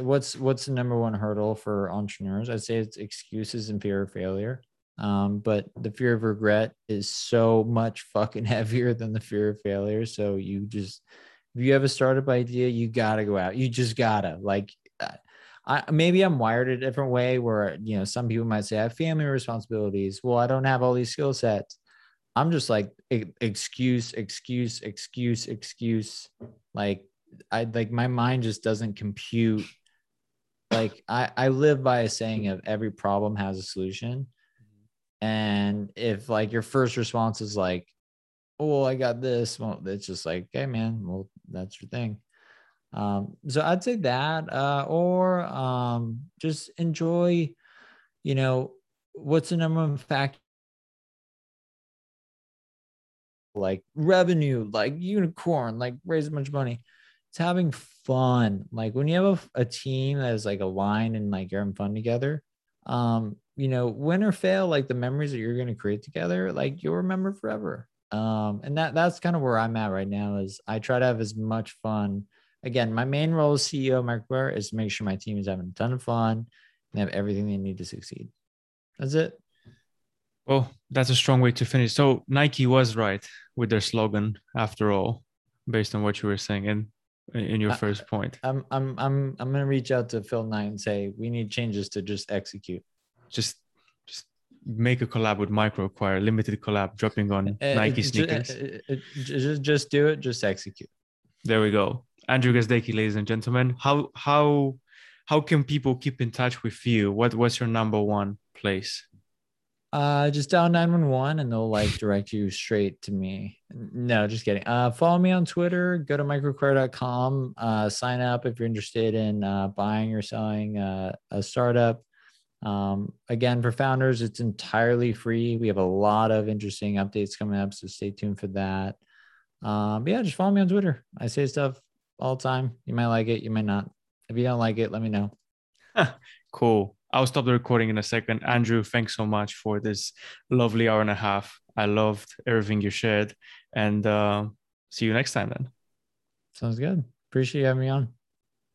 what's the number one hurdle for entrepreneurs? I'd say it's excuses and fear of failure. But the fear of regret is so much fucking heavier than the fear of failure. So if you have a startup idea, you gotta go out. You just gotta, like, maybe I'm wired a different way where, you know, some people might say I have family responsibilities. Well, I don't have all these skill sets. I'm just like, excuse. Like my mind just doesn't compute. Like I live by a saying of every problem has a solution. And if like your first response is like, oh, I got this. Well, it's just like, okay, man, well, that's your thing. So I'd say that, or just enjoy, you know, what's the number one factor? Like revenue, like unicorn, like raise a bunch of money. It's having fun. Like when you have a team that is like aligned and like you're having fun together, you know, win or fail, like the memories that you're going to create together, like you'll remember forever. And that's kind of where I'm at right now is I try to have as much fun. Again, my main role as CEO of MicroAcquire is to make sure my team is having a ton of fun and have everything they need to succeed. That's it. Well, that's a strong way to finish. So Nike was right with their slogan, after all, based on what you were saying in your first point. I'm gonna reach out to Phil Knight and say we need changes to just execute. Just make a collab with MicroAcquire, limited collab, dropping on Nike sneakers. Just do it. Just execute. There we go. Andrew Gazdecki, ladies and gentlemen, how can people keep in touch with you? What's your number one place? Just dial 911 and they'll like direct you straight to me. No, just kidding. Follow me on Twitter, go to microacquire.com, sign up if you're interested in buying or selling a startup. Again, for founders, it's entirely free. We have a lot of interesting updates coming up, so stay tuned for that. But yeah, just follow me on Twitter. I say stuff all the time. You might like it, you might not. If you don't like it, let me know. Cool. I'll stop the recording in a second. Andrew, thanks so much for this lovely hour and a half. I loved everything you shared, and see you next time then. Sounds good. Appreciate you having me on.